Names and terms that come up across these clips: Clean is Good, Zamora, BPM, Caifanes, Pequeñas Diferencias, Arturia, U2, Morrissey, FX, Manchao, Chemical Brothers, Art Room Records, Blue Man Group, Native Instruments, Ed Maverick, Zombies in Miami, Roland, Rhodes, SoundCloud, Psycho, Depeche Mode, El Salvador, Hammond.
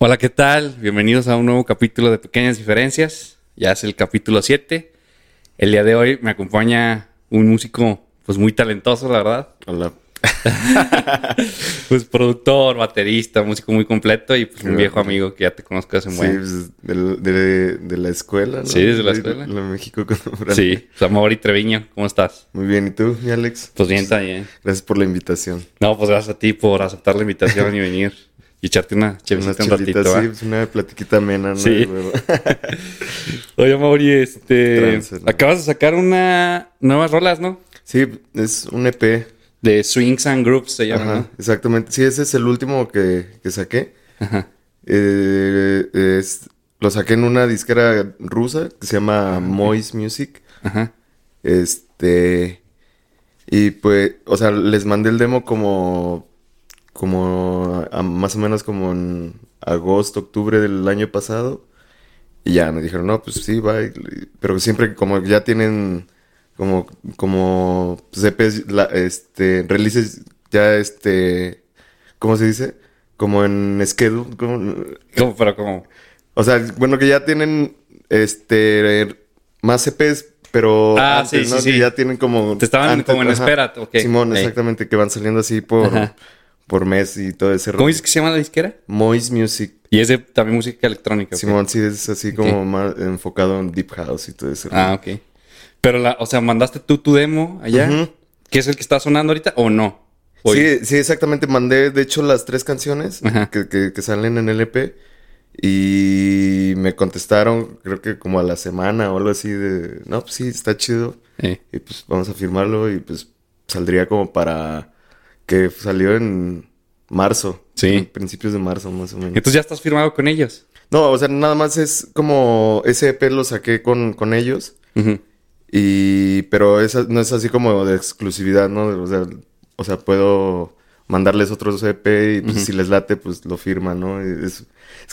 Hola, ¿qué tal? Bienvenidos a un nuevo capítulo de Pequeñas Diferencias. Ya es el capítulo 7. El día de hoy me acompaña un músico pues muy talentoso, la verdad. Hola. Pues productor, baterista, músico muy completo y pues un viejo amigo que ya te conozco hace un buen. Sí, pues, de la escuela, ¿no? Sí, desde la escuela. La México contemporánea. Sí, Zamora y Treviño, ¿cómo estás? Muy bien, ¿y tú, mi Alex? Pues bien, está bien. Gracias por la invitación. No, pues gracias a ti por aceptar la invitación y venir y echarte una chelita un ratito. Sí, pues una platiquita amena, ¿no? Sí. Oye, Mauri, acabas de sacar una nuevas rolas, ¿no? Sí, es un EP. De Swings and Groups se llama, ¿no? Exactamente. Sí, ese es el último que saqué. Ajá. Lo saqué en una disquera rusa que se llama Moiss Music. Ajá. Y pues, o sea, les mandé el demo como más o menos como en agosto, octubre del año pasado. Y ya me dijeron, no, pues sí, va. Pero siempre como ya tienen... Como pues, EPs, releases ya, ¿cómo se dice? Como en schedule. ¿Cómo, pero cómo? O sea, bueno, que ya tienen, más EPs, pero antes, sí, ¿no? Sí, que sí. Ya tienen como... Te estaban antes, como en espera, ok. Simón, hey. Exactamente, que van saliendo así por mes y todo ese rollo. ¿Cómo es que se llama la disquera? Moiss Music. Y es de también música electrónica. Simón, okay. Sí, es así como más enfocado en deep house y todo ese rollo. Ah, ok. Pero, o sea, ¿mandaste tú tu demo allá? Uh-huh. ¿Que es el que está sonando ahorita o no? Hoy. Sí, exactamente. Mandé, de hecho, las 3 canciones que salen en el EP. Y me contestaron, creo que como a la semana o algo así de... No, pues sí, está chido. Y pues vamos a firmarlo. Y pues saldría como para... Que salió en marzo. Sí. En principios de marzo, más o menos. Entonces ya estás firmado con ellos. No, o sea, nada más es como... Ese EP lo saqué con ellos. Uh-huh. Y... Pero no es así como de exclusividad, ¿no? O sea, puedo mandarles otros EP y pues, si les late, pues lo firman, ¿no? Es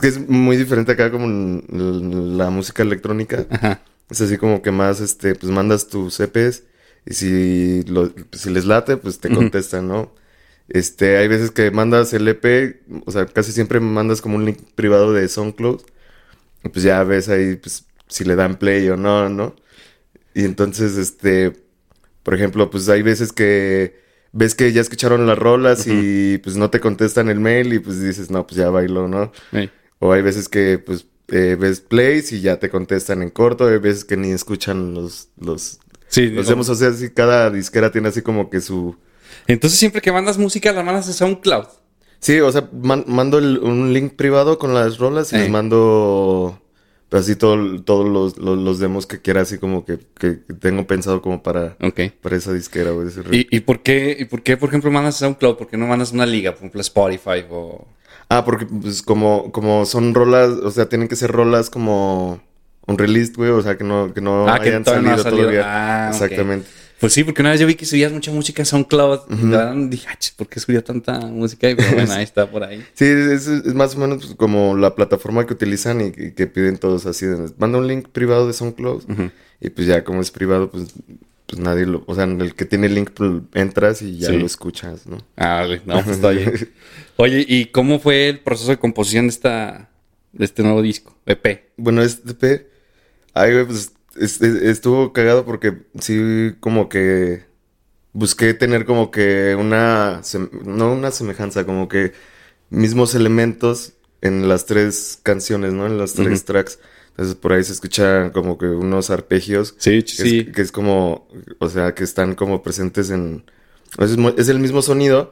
que es muy diferente acá como la música electrónica. Ajá. Es así como que más, pues mandas tus EPs y si les late, pues te contestan, ¿no? Hay veces que mandas el EP, o sea, casi siempre mandas como un link privado de SoundCloud. Y pues ya ves ahí, pues, si le dan play o no, ¿no? Y entonces, por ejemplo, pues hay veces que ves que ya escucharon las rolas y pues no te contestan el mail y pues dices, no, pues ya bailó, ¿no? Sí. O hay veces que pues ves plays y ya te contestan en corto, hay veces que ni escuchan los demos, o sea, así cada disquera tiene así como que su... Entonces siempre que mandas música la mandas a SoundCloud. Sí, o sea, mando un link privado con las rolas y les mando... Pero así todos los demos que quiera, así como que tengo pensado como para esa disquera. O ese ¿Y por qué, por ejemplo, mandas a SoundCloud? ¿Por qué no mandas una liga? Por ejemplo, Spotify o... Ah, porque pues como son rolas, o sea, tienen que ser rolas como un release, güey. O sea, que no hayan salido todavía. Ah, exactamente. Okay. Pues sí, porque una vez yo vi que subías mucha música a SoundCloud. Y la verdad dije, ¿por qué subía tanta música? Y pero bueno, ahí está, por ahí. Sí, es más o menos pues, como la plataforma que utilizan y que piden todos así. Manda un link privado de SoundCloud. Y pues ya, como es privado, pues nadie lo... O sea, el que tiene el link pues, entras y ya lo escuchas, ¿no? Ah, no, pues está bien. Oye, ¿y cómo fue el proceso de composición de este nuevo disco, EP? Bueno, este EP... Ahí, pues... Estuvo cagado porque sí como que busqué tener como que una semejanza, como que mismos elementos en las 3 canciones, ¿no? En las 3 tracks. Entonces por ahí se escuchan como que unos arpegios. Sí, sí. Que es como, o sea, que están como presentes en... Es el mismo sonido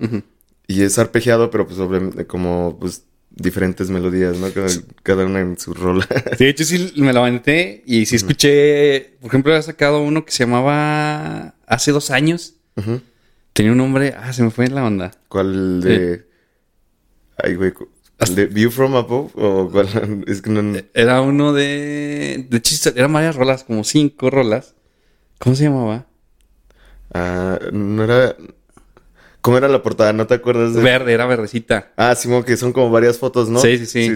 y es arpegiado, pero pues sobre, como pues... Diferentes melodías, ¿no? Cada una en su rola. Sí, de hecho sí me la aventé y sí escuché... Por ejemplo, había sacado uno que se llamaba... Hace 2 años. Uh-huh. Tenía un nombre... Ah, se me fue en la onda. ¿Cuál de...? Sí. Ay, güey. ¿El de View From Above? ¿O cuál? Es que no... Era uno de... De chiste. Eran varias rolas, como 5 rolas. ¿Cómo se llamaba? Ah, no era... ¿Cómo era la portada? ¿No te acuerdas de...? Verde, era verdecita. Ah, Simón, que son como varias fotos, ¿no? Sí. Sí.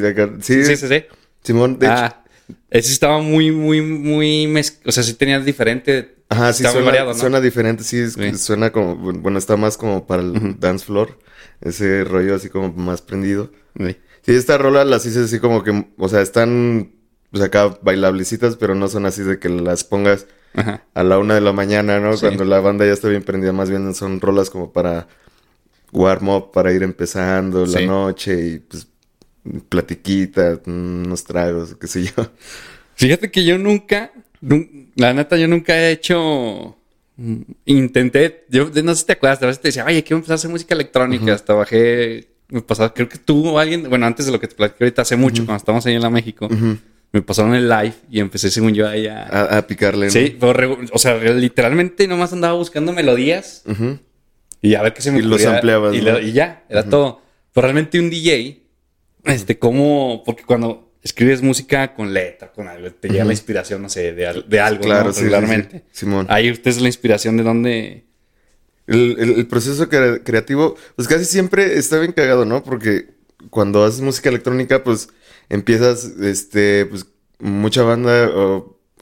Simón, de hecho... Ese estaba muy... O sea, sí tenía diferente... Ajá, sí, estaba variado, ¿no? Suena diferente, sí, suena como... Bueno, está más como para el dance floor. Ese rollo así como más prendido. Sí. Sí, estas rolas las hice así como que, o sea, están pues acá bailablecitas, pero no son así de que las pongas ajá. a la 1 de la mañana, ¿no? Sí. Cuando la banda ya está bien prendida, más bien son rolas como para warm up, para ir empezando sí. la noche y pues platiquita, unos tragos, qué sé yo. Fíjate que yo nunca he hecho... Intenté, yo no sé si te acuerdas, a veces te decía, oye, quiero empezar a hacer música electrónica, uh-huh. hasta bajé, me pasaba, creo que tú o alguien, bueno, antes de lo que te platiqué ahorita, hace mucho, uh-huh. cuando estábamos ahí en la México, uh-huh. me pasaron el live y empecé, según yo, ahí a picarle, ¿no? Sí, pero, o sea, literalmente nomás andaba buscando melodías uh-huh. y a ver qué se me ocurría. Y los ampliabas, ¿no? Y ya, era uh-huh. todo. Pero realmente un DJ, como, porque cuando escribes música con letra, con algo, te llega uh-huh. la inspiración, no sé, de algo, claro, ¿no? Sí, regularmente. Sí, sí. Simón. Ahí usted es la inspiración de dónde... El proceso creativo, pues casi siempre está bien cagado, ¿no? Porque cuando haces música electrónica, pues empiezas, pues mucha banda...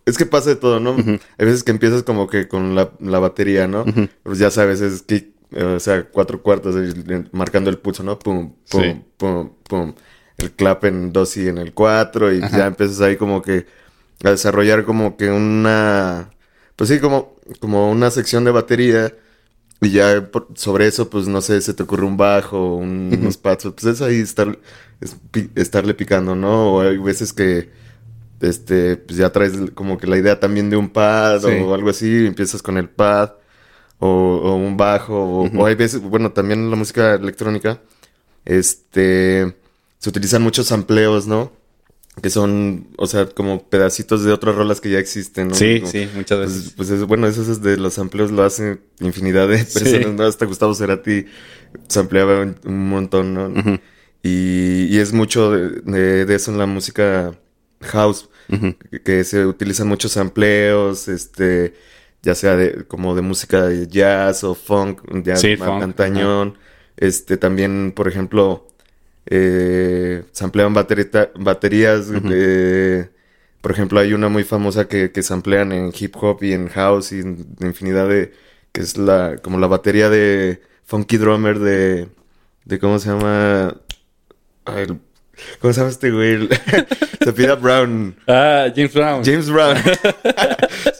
Es que pasa de todo, ¿no? Uh-huh. Hay veces que empiezas como que con la batería, ¿no? Uh-huh. Pues ya sabes, es kick, o sea, 4/4, marcando el pulso, ¿no? Pum, pum, sí. pum, pum. El clap en 2 y en el 4 y ajá. ya empiezas ahí como que a desarrollar como que una... Pues sí, como una sección de batería y ya sobre eso, pues no sé, se te ocurre un bajo, unos pads. Pues es ahí estarle picando, ¿no? O hay veces que pues ya traes como que la idea también de un pad sí. o algo así y empiezas con el pad o un bajo o hay veces... Bueno, también la música electrónica, se utilizan muchos sampleos, ¿no? Que son, o sea, como pedacitos de otras rolas que ya existen, ¿no? Sí, como, sí, muchas veces. Bueno, eso es de los sampleos, lo hacen infinidad de personas, sí. ¿no? Hasta Gustavo Cerati sampleaba un montón, ¿no? Uh-huh. Y es mucho de eso en la música house, uh-huh. que se utilizan muchos sampleos, ya sea como de música de jazz o funk, ya sí, más funk, antañón. Uh-huh. También, por ejemplo... samplean baterías uh-huh. Por ejemplo, hay una muy famosa que samplean en hip hop y en house y en infinidad de... Que es como la batería de Funky Drummer de ¿cómo se llama? ¿Cómo se llama este güey? Se pide Brown. Ah, James Brown. Sí,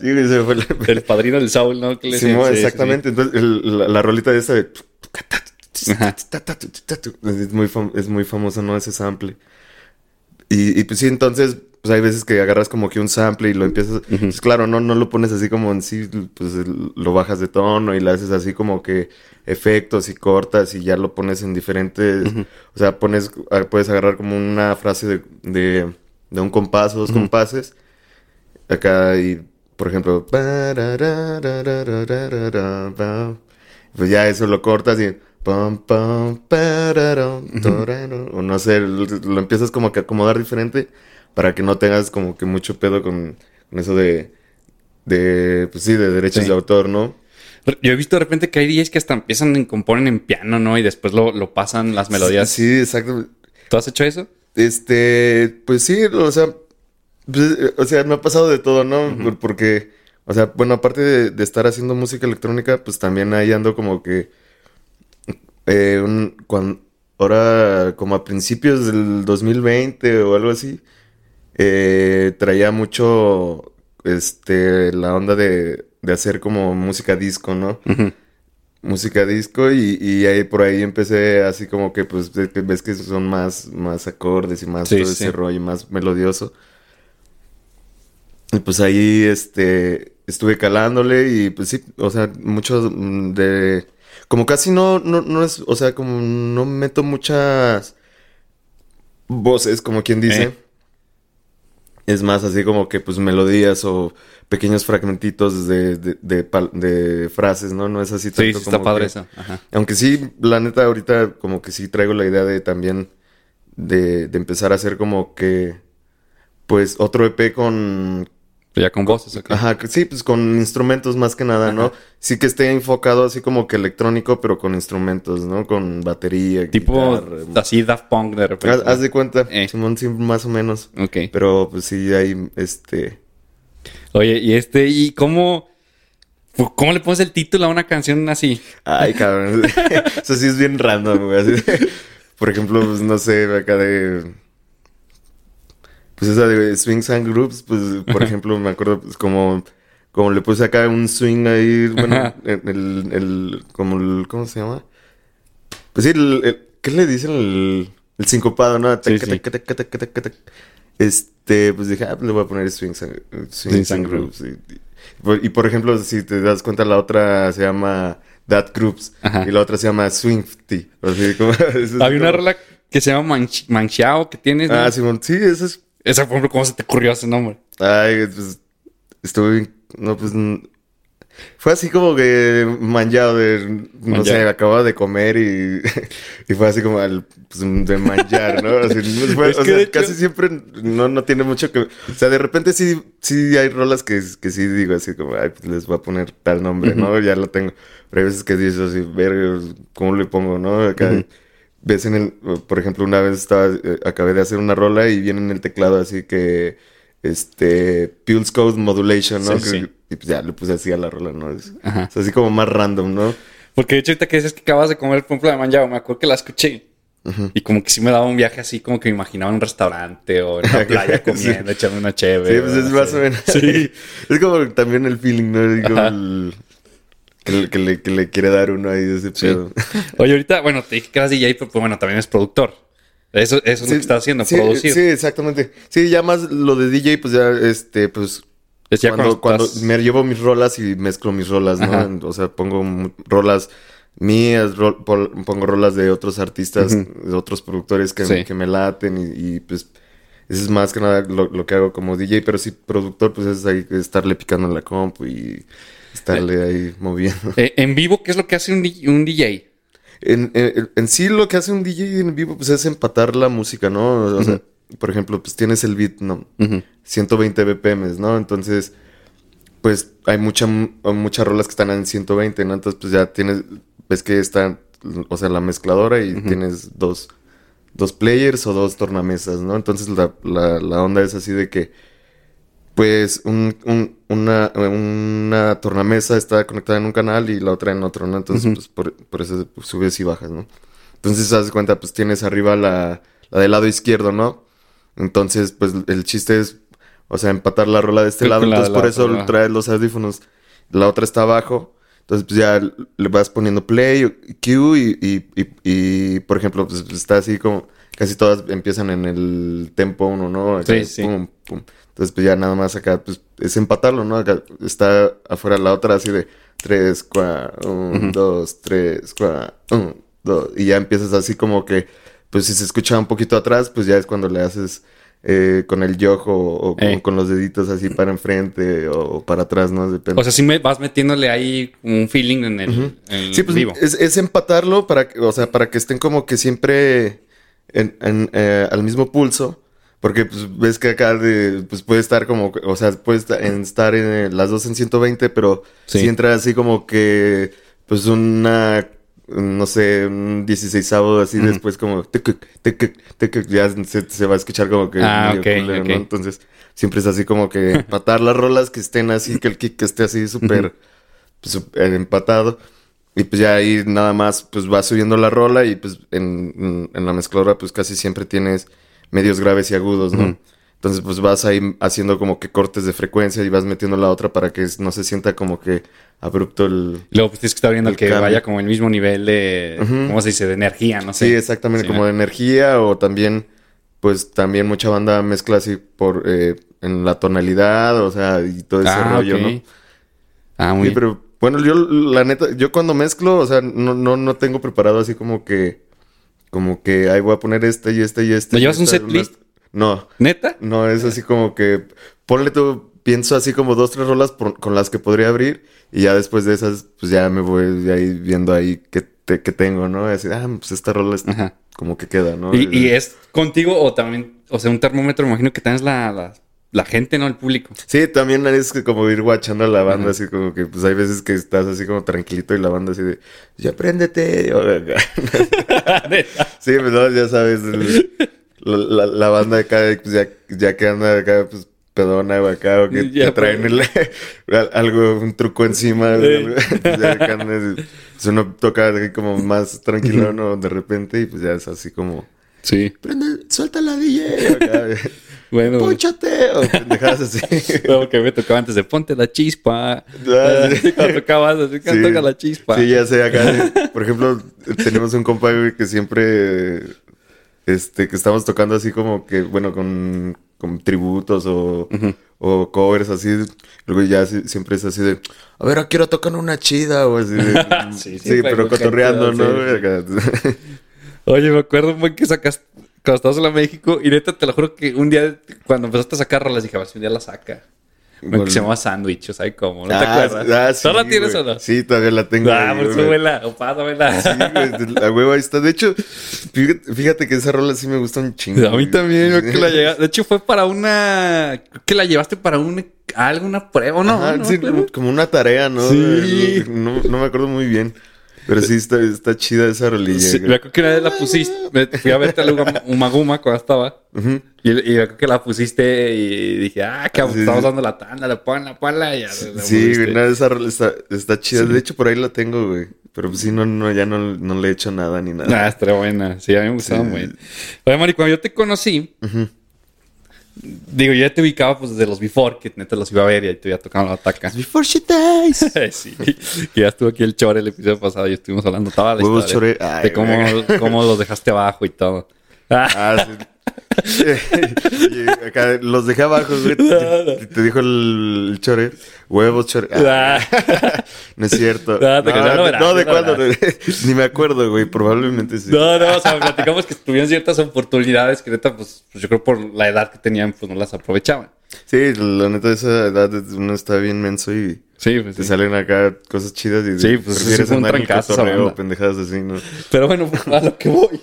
ese fue el padrino del soul, ¿no? Sí, sí, exactamente, sí. Entonces la rolita de esa de... Ajá. Es muy famoso, ¿no? Ese sample. Y pues sí, entonces, pues hay veces que agarras como que un sample y lo empiezas... Uh-huh. Pues claro, no lo pones así como en sí, pues lo bajas de tono y le haces así como que efectos y cortas y ya lo pones en diferentes... Uh-huh. O sea, puedes agarrar como una frase de un compás o dos uh-huh. compases. Acá y, por ejemplo... Pues ya eso lo cortas y... O no sé, lo empiezas como que acomodar diferente para que no tengas como que mucho pedo con eso de pues sí, de derechos sí. de autor, ¿no? Yo he visto de repente que hay DJs que hasta empiezan y componen en piano, ¿no? Y después lo pasan las melodías. Sí, sí, exacto. ¿Tú has hecho eso? Pues sí, o sea, me ha pasado de todo, ¿no? Uh-huh. Porque, o sea, bueno, aparte de estar haciendo música electrónica, pues también ahí ando como que ahora como a principios del 2020 o algo así, traía mucho la onda de hacer como música disco, ¿no? Uh-huh. Música disco y ahí por ahí empecé así como que pues ves que son más acordes y más sí, todo sí. ese rollo más melodioso. Y pues ahí estuve calándole y pues sí, o sea, muchos de... Como casi no es... O sea, como no meto muchas voces, como quien dice. Es más así como que, pues, melodías o pequeños fragmentitos de frases, ¿no? No es así tanto como... Sí, está padre eso. Ajá. Aunque sí, la neta, ahorita como que sí traigo la idea de también... De empezar a hacer como que... Pues, otro EP con... Ya con voces, ¿ok? Ajá, sí, pues con instrumentos más que nada, ajá. ¿no? Sí que esté enfocado así como que electrónico, pero con instrumentos, ¿no? Con batería, tipo guitarra, así Daft Punk de repente. Haz de cuenta, Simón, sí, más o menos. Ok. Pero pues sí, ahí, Oye, ¿y cómo... ¿Cómo le pones el título a una canción así? Ay, cabrón. Eso sí es bien random, güey. Así... Por ejemplo, pues no sé, acá de... Pues esa de Swings and Groups, pues por ejemplo, me acuerdo pues como le puse acá un swing ahí, bueno, ¿cómo se llama? Pues sí, ¿qué le dicen? El sincopado, ¿no? Pues dije, pues le voy a poner Swings and Groups. Y por ejemplo, si te das cuenta, la otra se llama That Groups. Ajá. Y la otra se llama Swifty. Había una rola que se llama Manchao que tienes, ¿no? Ah, Simón, sí, esa es... Esa, por ejemplo, ¿cómo se te ocurrió ese nombre? Ay, pues... Estuve bien... No, pues... Fue así como que manchado de... No sé, acababa de comer y... Y fue así como al... Pues, de manchar, ¿no? Así, fue, es o sea, hecho... casi siempre no tiene mucho que... O sea, de repente sí hay rolas que sí digo así como... Ay, pues les voy a poner tal nombre, ¿no? Uh-huh. Ya lo tengo. Pero hay veces que dices así... Verga, ¿cómo le pongo, no? Acá... Uh-huh. Ves en el... Por ejemplo, una vez acabé de hacer una rola y viene en el teclado así que... Pulse Code Modulation, ¿no? Sí, sí. Y pues ya le puse así a la rola, ¿no? Ajá. Es así como más random, ¿no? Porque de hecho ahorita que dices que acabas de comer el pompo de manchao, me acuerdo que la escuché. Uh-huh. Y como que sí me daba un viaje así, como que me imaginaba en un restaurante o en la playa comiendo, sí, echando una chévere. Sí, pues es más o menos. Sí. Es como también el feeling, ¿no? Es como el... Que le quiere dar uno ahí de ese pedo. Oye, ahorita, bueno, te dije que eras DJ, pero pues, bueno, también es productor. Eso es sí, lo que estás haciendo, sí, producir. Sí, exactamente. Sí, ya más lo de DJ, pues ya, pues... Es ya cuando estás... me llevo mis rolas y mezclo mis rolas, ¿no? Ajá. O sea, pongo rolas mías, pongo rolas de otros artistas, uh-huh, de otros productores que me laten y pues... Eso es más que nada lo que hago como DJ, pero sí productor, pues es ahí estarle picando en la compu y estarle ahí moviendo. ¿En vivo qué es lo que hace un DJ? En sí lo que hace un DJ en vivo pues es empatar la música, ¿no? O sea, uh-huh, por ejemplo, pues tienes el beat, ¿no? Uh-huh. 120 BPMs, ¿no? Entonces, pues hay muchas rolas que están en 120, ¿no? Entonces, pues ya ves que está, o sea, la mezcladora y uh-huh, tienes dos players o dos tornamesas, ¿no? Entonces la onda es así de que pues una tornamesa está conectada en un canal y la otra en otro, ¿no? Entonces, uh-huh, pues por eso pues, subes y bajas, ¿no? Entonces, haz de cuenta, pues tienes arriba la del lado izquierdo, ¿no? Entonces, pues el chiste es, o sea, empatar la rola de este lado. Entonces, por eso traes los audífonos. La otra está abajo. Entonces, pues ya le vas poniendo play, cue y por ejemplo, pues está así como... Casi todas empiezan en el tempo 1, ¿no? Acá, sí, sí. Pum, pum. Entonces, pues ya nada más acá, pues, es empatarlo, ¿no? Acá está afuera la otra así de 3, 4, 1, 2, 3, 4, 1, 2. Y ya empiezas así como que, pues, si se escucha un poquito atrás, pues ya es cuando le haces con el yojo o con los deditos así para enfrente o para atrás, ¿no? Depende. O sea, sí vas metiéndole ahí un feeling en el, uh-huh, en sí, pues, vivo. Es empatarlo para, o sea, para que estén como que siempre... al mismo pulso, porque pues ves que acá pues puede estar como, o sea, puede estar en las dos en 120, pero sí, si entra así como que pues una, no sé, un 16avo así, uh-huh, después como ya se va a escuchar como que okay, culero, okay, ¿no? Entonces siempre es así como que empatar las rolas que estén así, que el kick esté así súper, uh-huh, pues, empatado. Y pues ya ahí nada más pues vas subiendo la rola y pues en la mezcladora pues casi siempre tienes medios graves y agudos, ¿no? Uh-huh. Entonces pues vas ahí haciendo como que cortes de frecuencia y vas metiendo la otra para que no se sienta como que abrupto el... Luego pues tienes que estar viendo el que cambio, vaya como el mismo nivel de... Uh-huh. ¿Cómo se dice? De energía, no sé. Sí, exactamente, sí, como de energía o también... Pues también mucha banda mezcla así por... en la tonalidad, o sea, y todo ese rollo, okay, ¿no? Ah, muy bien. Sí, pero... Bueno, yo la neta, yo cuando mezclo, o sea, no tengo preparado así como que ahí voy a poner este. ¿No llevas un setlist? No. ¿Neta? No, es así como que ponle tú, pienso así como 2, 3 rolas con las que podría abrir y ya después de esas, pues ya me voy de ahí viendo ahí qué tengo, ¿no? Y así, pues esta rola es como que queda, ¿no? ¿Y es contigo o también, o sea, un termómetro, me imagino que también es la gente, ¿no? El público. Sí, también es como ir guachando a la banda, uh-huh, así como que... Pues hay veces que estás así como tranquilito y la banda así de... ¡Ya préndete! Sí, pues no, ya sabes. La banda acá, pues ya que anda acá, pues... pedona o acá, o que ya, te traen algo, un truco encima. Sí. Pues uno toca como más tranquilo, ¿no? De repente, y pues ya es así como... Sí. Prende, suelta la DJ. Acá, bueno. Púchate. O pendejadas así. Bueno, que me tocaba antes de ponte la chispa. Ah, sí. Cuando tocabas, así que sí. Toca la chispa. Sí, ya sé. Acá, por ejemplo, tenemos un compa que siempre... que estamos tocando así como que, bueno, con tributos o, uh-huh. o covers así. Luego ya siempre es así de, a ver, quiero tocar una chida o así. De, sí, pero cotorreando, ¿no? Sí. Oye, me acuerdo muy que sacaste, cuando estabas en la México, y neta, te lo juro que un día, cuando empezaste a sacar rolas, dije, a ver si un día la saca. Bueno. Que se llama Sándwich, ¿sabes cómo? ¿No te acuerdas? Sí, ¿tú la tienes, güey, o no? Sí, todavía la tengo. Ah, pues súbela, o pásamela. Sí, güey, la hueva ahí está. De hecho, fíjate que esa rola sí me gusta un chingo. A mí también, creo que la llevaste. De hecho, fue para una... que la llevaste para alguna prueba, ¿no? Ajá, no sí, como una tarea, ¿no? Sí. No me acuerdo muy bien. Pero sí, está chida esa rolilla. Sí, creo que una vez la pusiste. Fui a verte a Umaguma cuando estaba. Uh-huh. Y creo que la pusiste y dije, cabrón, sí, estamos dando la tanda, ponla. Y ya, sí, güey, esa rola está chida. Sí. De hecho, por ahí la tengo, güey. Pero pues sí, no le he hecho nada ni nada. Ah, está buena. Sí, a mí me gustaba muy. Oye, Mari, cuando yo te conocí... Uh-huh. Digo, yo ya te ubicaba pues desde los Before, que neta los iba a ver y ahí te ya tocaban la ataca. Before She Dies. Sí. Que ya estuvo aquí el Chore el episodio pasado y estuvimos hablando toda la historia. Ay, de cómo los dejaste abajo y todo. Sí. Y acá los dejé abajo, güey. Te dijo el Chore. Huevos, Chore. No es cierto. No, ¿de cuándo? Ni me acuerdo, güey. Probablemente sí. No, o sea, platicamos que tuvieron ciertas oportunidades que neta, pues yo creo por la edad que tenían, pues no las aprovechaban. Sí, la neta de esa edad uno está bien menso y sí, pues, te salen acá cosas chidas y sí, pues prefieres andar en cotorreo, pendejadas así, ¿no? Pero bueno, a lo que voy.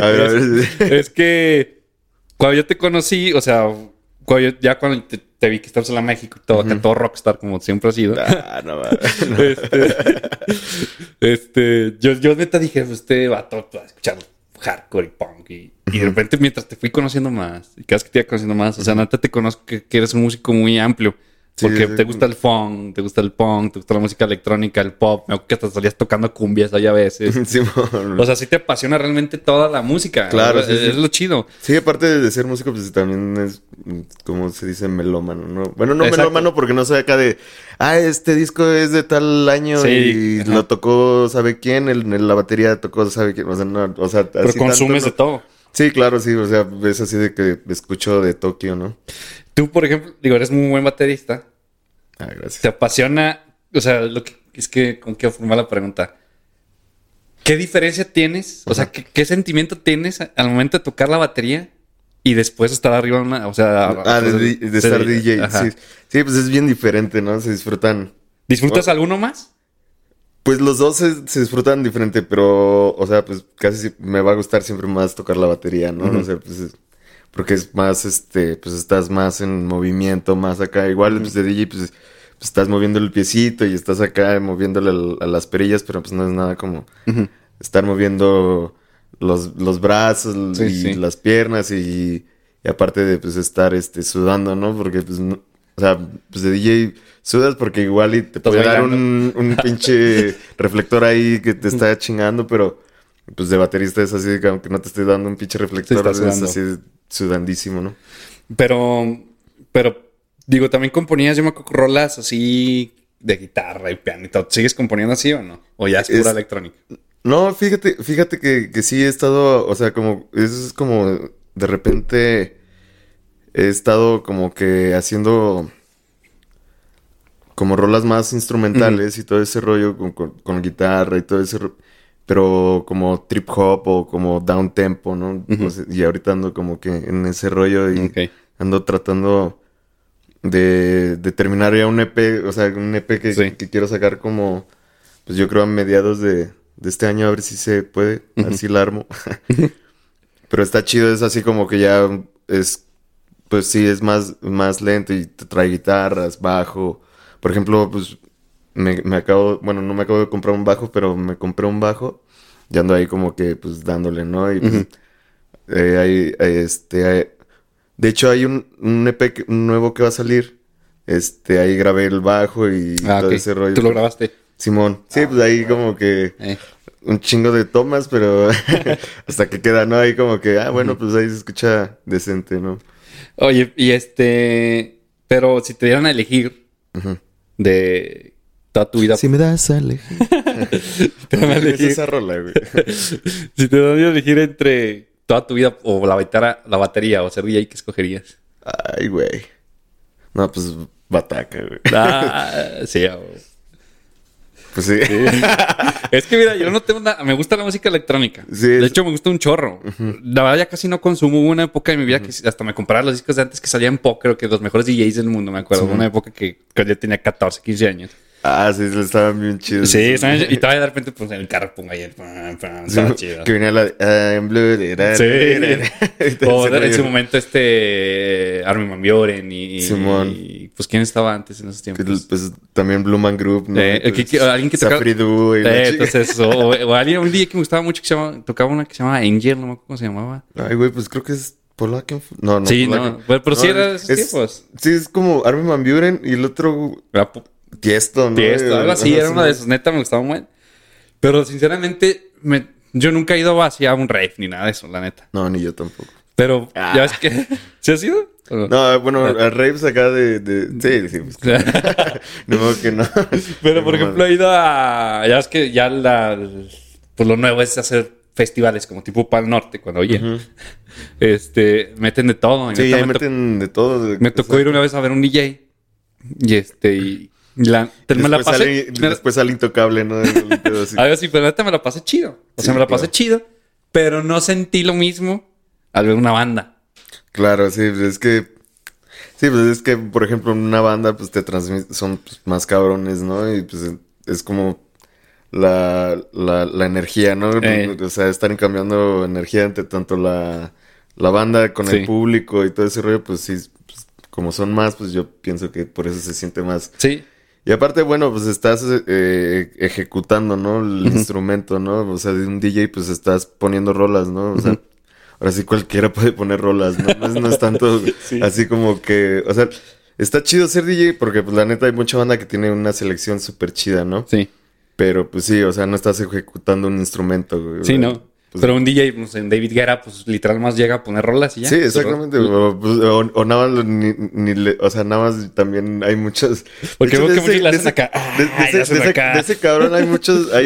A ver. Es que cuando yo te conocí, o sea, cuando te vi que estabas en la México y todo, uh-huh. Acá todo rockstar como siempre ha sido. No. Yo neta dije, usted va a escuchar hardcore y punk y de repente mientras te fui conociendo más, y cada vez que te iba conociendo más, uh-huh. O sea, neta te conozco que eres un músico muy amplio. Porque sí, te gusta el funk, te gusta el punk, te gusta la música electrónica, el pop. Me acuerdo que hasta salías tocando cumbias ahí a veces. Sí, o sea, sí te apasiona realmente toda la música. Claro. Sí, es lo chido. Sí, aparte de ser músico, pues también es, como se dice, melómano, ¿no? Bueno, no exacto. Melómano porque no soy acá de... este disco es de tal año sí, y ajá. Lo tocó sabe quién, la batería tocó sabe quién. O sea, no, o sea... Pero así consumes tanto, de todo. Sí, claro, sí. O sea, es así de que escucho de Tokio, ¿no? Tú, por ejemplo, digo, eres muy buen baterista. Gracias. Te apasiona... O sea, ¿con qué formar la pregunta? ¿Qué diferencia tienes? O sea, ¿qué sentimiento tienes al momento de tocar la batería y después estar arriba una... O sea... de estar DJ. Ajá. Sí, pues es bien diferente, ¿no? Se disfrutan... ¿Disfrutas alguno más? Pues los dos se disfrutan diferente, pero... O sea, pues casi me va a gustar siempre más tocar la batería, ¿no? Uh-huh. O sea, pues... Porque es más, pues estás más en movimiento, más acá. Igual, uh-huh. Pues de DJ, pues estás moviendo el piecito y estás acá moviéndole a las perillas, pero pues no es nada como uh-huh. Estar moviendo los brazos sí, y sí. Las piernas y aparte de, pues, estar sudando, ¿no? Porque, pues, no, o sea, pues de DJ sudas porque igual y te puede dar un pinche reflector ahí que te está chingando, pero pues de baterista es así, que aunque no te esté dando un pinche reflector, sí, es así... Sudandísimo, ¿no? Pero, digo, también componías, yo me acuerdo, rolas así de guitarra y piano y todo. ¿Sigues componiendo así o no? ¿O ya es pura electrónica? No, fíjate que sí he estado, o sea, como, eso es como, de repente he estado como que haciendo como rolas más instrumentales uh-huh. Y todo ese rollo con guitarra y todo ese rollo. Pero como trip hop o como down tempo, ¿no? Uh-huh. O sea, y ahorita ando como que en ese rollo y ando tratando de terminar ya un EP, o sea, un EP que quiero sacar como, pues yo creo a mediados de este año, a ver si se puede, a ver si la armo. Pero está chido, es así como que ya es, pues sí, es más lento y trae guitarras, bajo. Por ejemplo, pues... no me acabo de comprar un bajo, pero me compré un bajo y ando ahí como que, pues, dándole, ¿no? Y, pues, hay, De hecho, hay un EP nuevo que va a salir. Ahí grabé el bajo y todo ese rollo. ¿Tú lo grabaste? Simón. Sí, pues ahí como que... Un chingo de tomas, pero hasta que queda, ¿no? Ahí como que, bueno, pues ahí se escucha decente, ¿no? Oye, y pero si te dieran a elegir de toda tu vida... Si me das a elegir. Te dan a elegir. Esa rola, güey. Si te dan a elegir entre toda tu vida o la batería o ser DJ, ¿qué escogerías? Ay, güey. No, pues bataca, güey. Sí, güey. Pues sí. Sí. Es que mira, yo no tengo nada. Me gusta la música electrónica. Sí, de hecho, me gusta un chorro. La verdad, ya casi no consumo. Hubo una época de mi vida que hasta me compraba los discos de antes que salían pop. Creo que los mejores DJs del mundo, me acuerdo. Una época que yo tenía 14, 15 años. Ah, sí, estaban bien chidos. Sí, estaban chidos. Y todavía de repente, pues en el carro pongo ahí el. Estaba chido. Que venía la. Sí. O en ese momento, Armin van Buuren y. Simón. Y, pues, ¿quién estaba antes en esos tiempos? Pues también Blue Man Group, ¿no? Alguien que tocaba. Safridu y entonces, o alguien, un día que me gustaba mucho que tocaba una que se llamaba Angel, no me acuerdo cómo se llamaba. Ay, güey, pues creo que es. Polaco. No, no. Sí, no. Pero sí era de esos tiempos. Sí, es como Armin van Buuren y el otro. Tiesto, ¿no? Tiesto, algo así, era uno de esos. Neta, me gustaba muy. Pero sinceramente, yo nunca he ido hacia un rave ni nada de eso, la neta. No, ni yo tampoco. Pero, ¿ya ves que? ¿Sí has ido? No, bueno, a raves acá de... Sí, pues claro. No, que no. Pero, por ejemplo, he ido a... Ya ves que ya pues lo nuevo es hacer festivales como tipo Pal Norte, cuando oye. Meten de todo. Sí, ahí meten de todo. Me tocó ir una vez a ver un DJ. Y después sale Intocable, ¿no? Algo así, pero neta me la pasé chido. O sea, me la pasé chido, pero no sentí lo mismo al ver una banda. Claro, sí, pues es que... Sí, pues es que, por ejemplo, en una banda pues te transmite... Son pues, más cabrones, ¿no? Y pues es como la energía, ¿no? O sea, están cambiando energía entre tanto la banda con el público y todo ese rollo. Pues sí, pues, como son más, pues yo pienso que por eso se siente más... Sí. Y aparte, bueno, pues estás ejecutando, ¿no? El instrumento, ¿no? O sea, de un DJ, pues estás poniendo rolas, ¿no? O sea, ahora sí cualquiera puede poner rolas, ¿no? No es tanto así como que... O sea, está chido ser DJ porque, pues, la neta, hay mucha banda que tiene una selección súper chida, ¿no? Sí. Pero, pues, sí, o sea, no estás ejecutando un instrumento, güey. Sí, ¿verdad? No. Pues, pero un DJ, pues, en David Guerra, pues, literal más llega a poner rolas y ya. Sí, exactamente. O nada más, o sea, nada más también hay muchos... Porque hecho, veo que muchos la hacen acá. De ese cabrón hay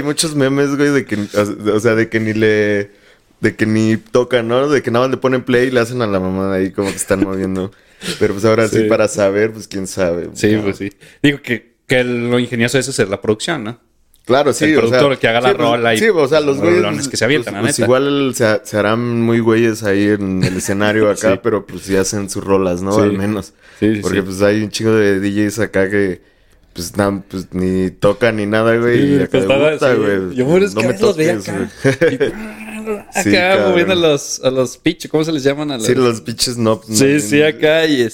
muchos memes, güey, de que, o sea, de que ni tocan, ¿no? De que nada más le ponen play y le hacen a la mamada ahí como que están moviendo. Pero, pues, ahora sí, para saber, pues, quién sabe. Sí, no. Pues, sí. Digo que lo ingenioso de eso es la producción, ¿no? Claro, sí. El productor, o sea, que haga la rola y... Sí, o sea, los güeyes... que se avientan, pues, la neta. Pues igual se harán muy güeyes ahí en el escenario acá, pero pues sí hacen sus rolas, ¿no? Sí. Al menos. Sí, sí. Porque pues hay un chingo de DJs acá que... Pues, pues ni tocan ni nada, güey. Sí, y acá pues, me gusta, güey. Sí. Yo bueno, es que me los veía acá. Acá moviendo a los pitch, ¿cómo se les llaman? Sí, los pitches no. Sí, sí, acá y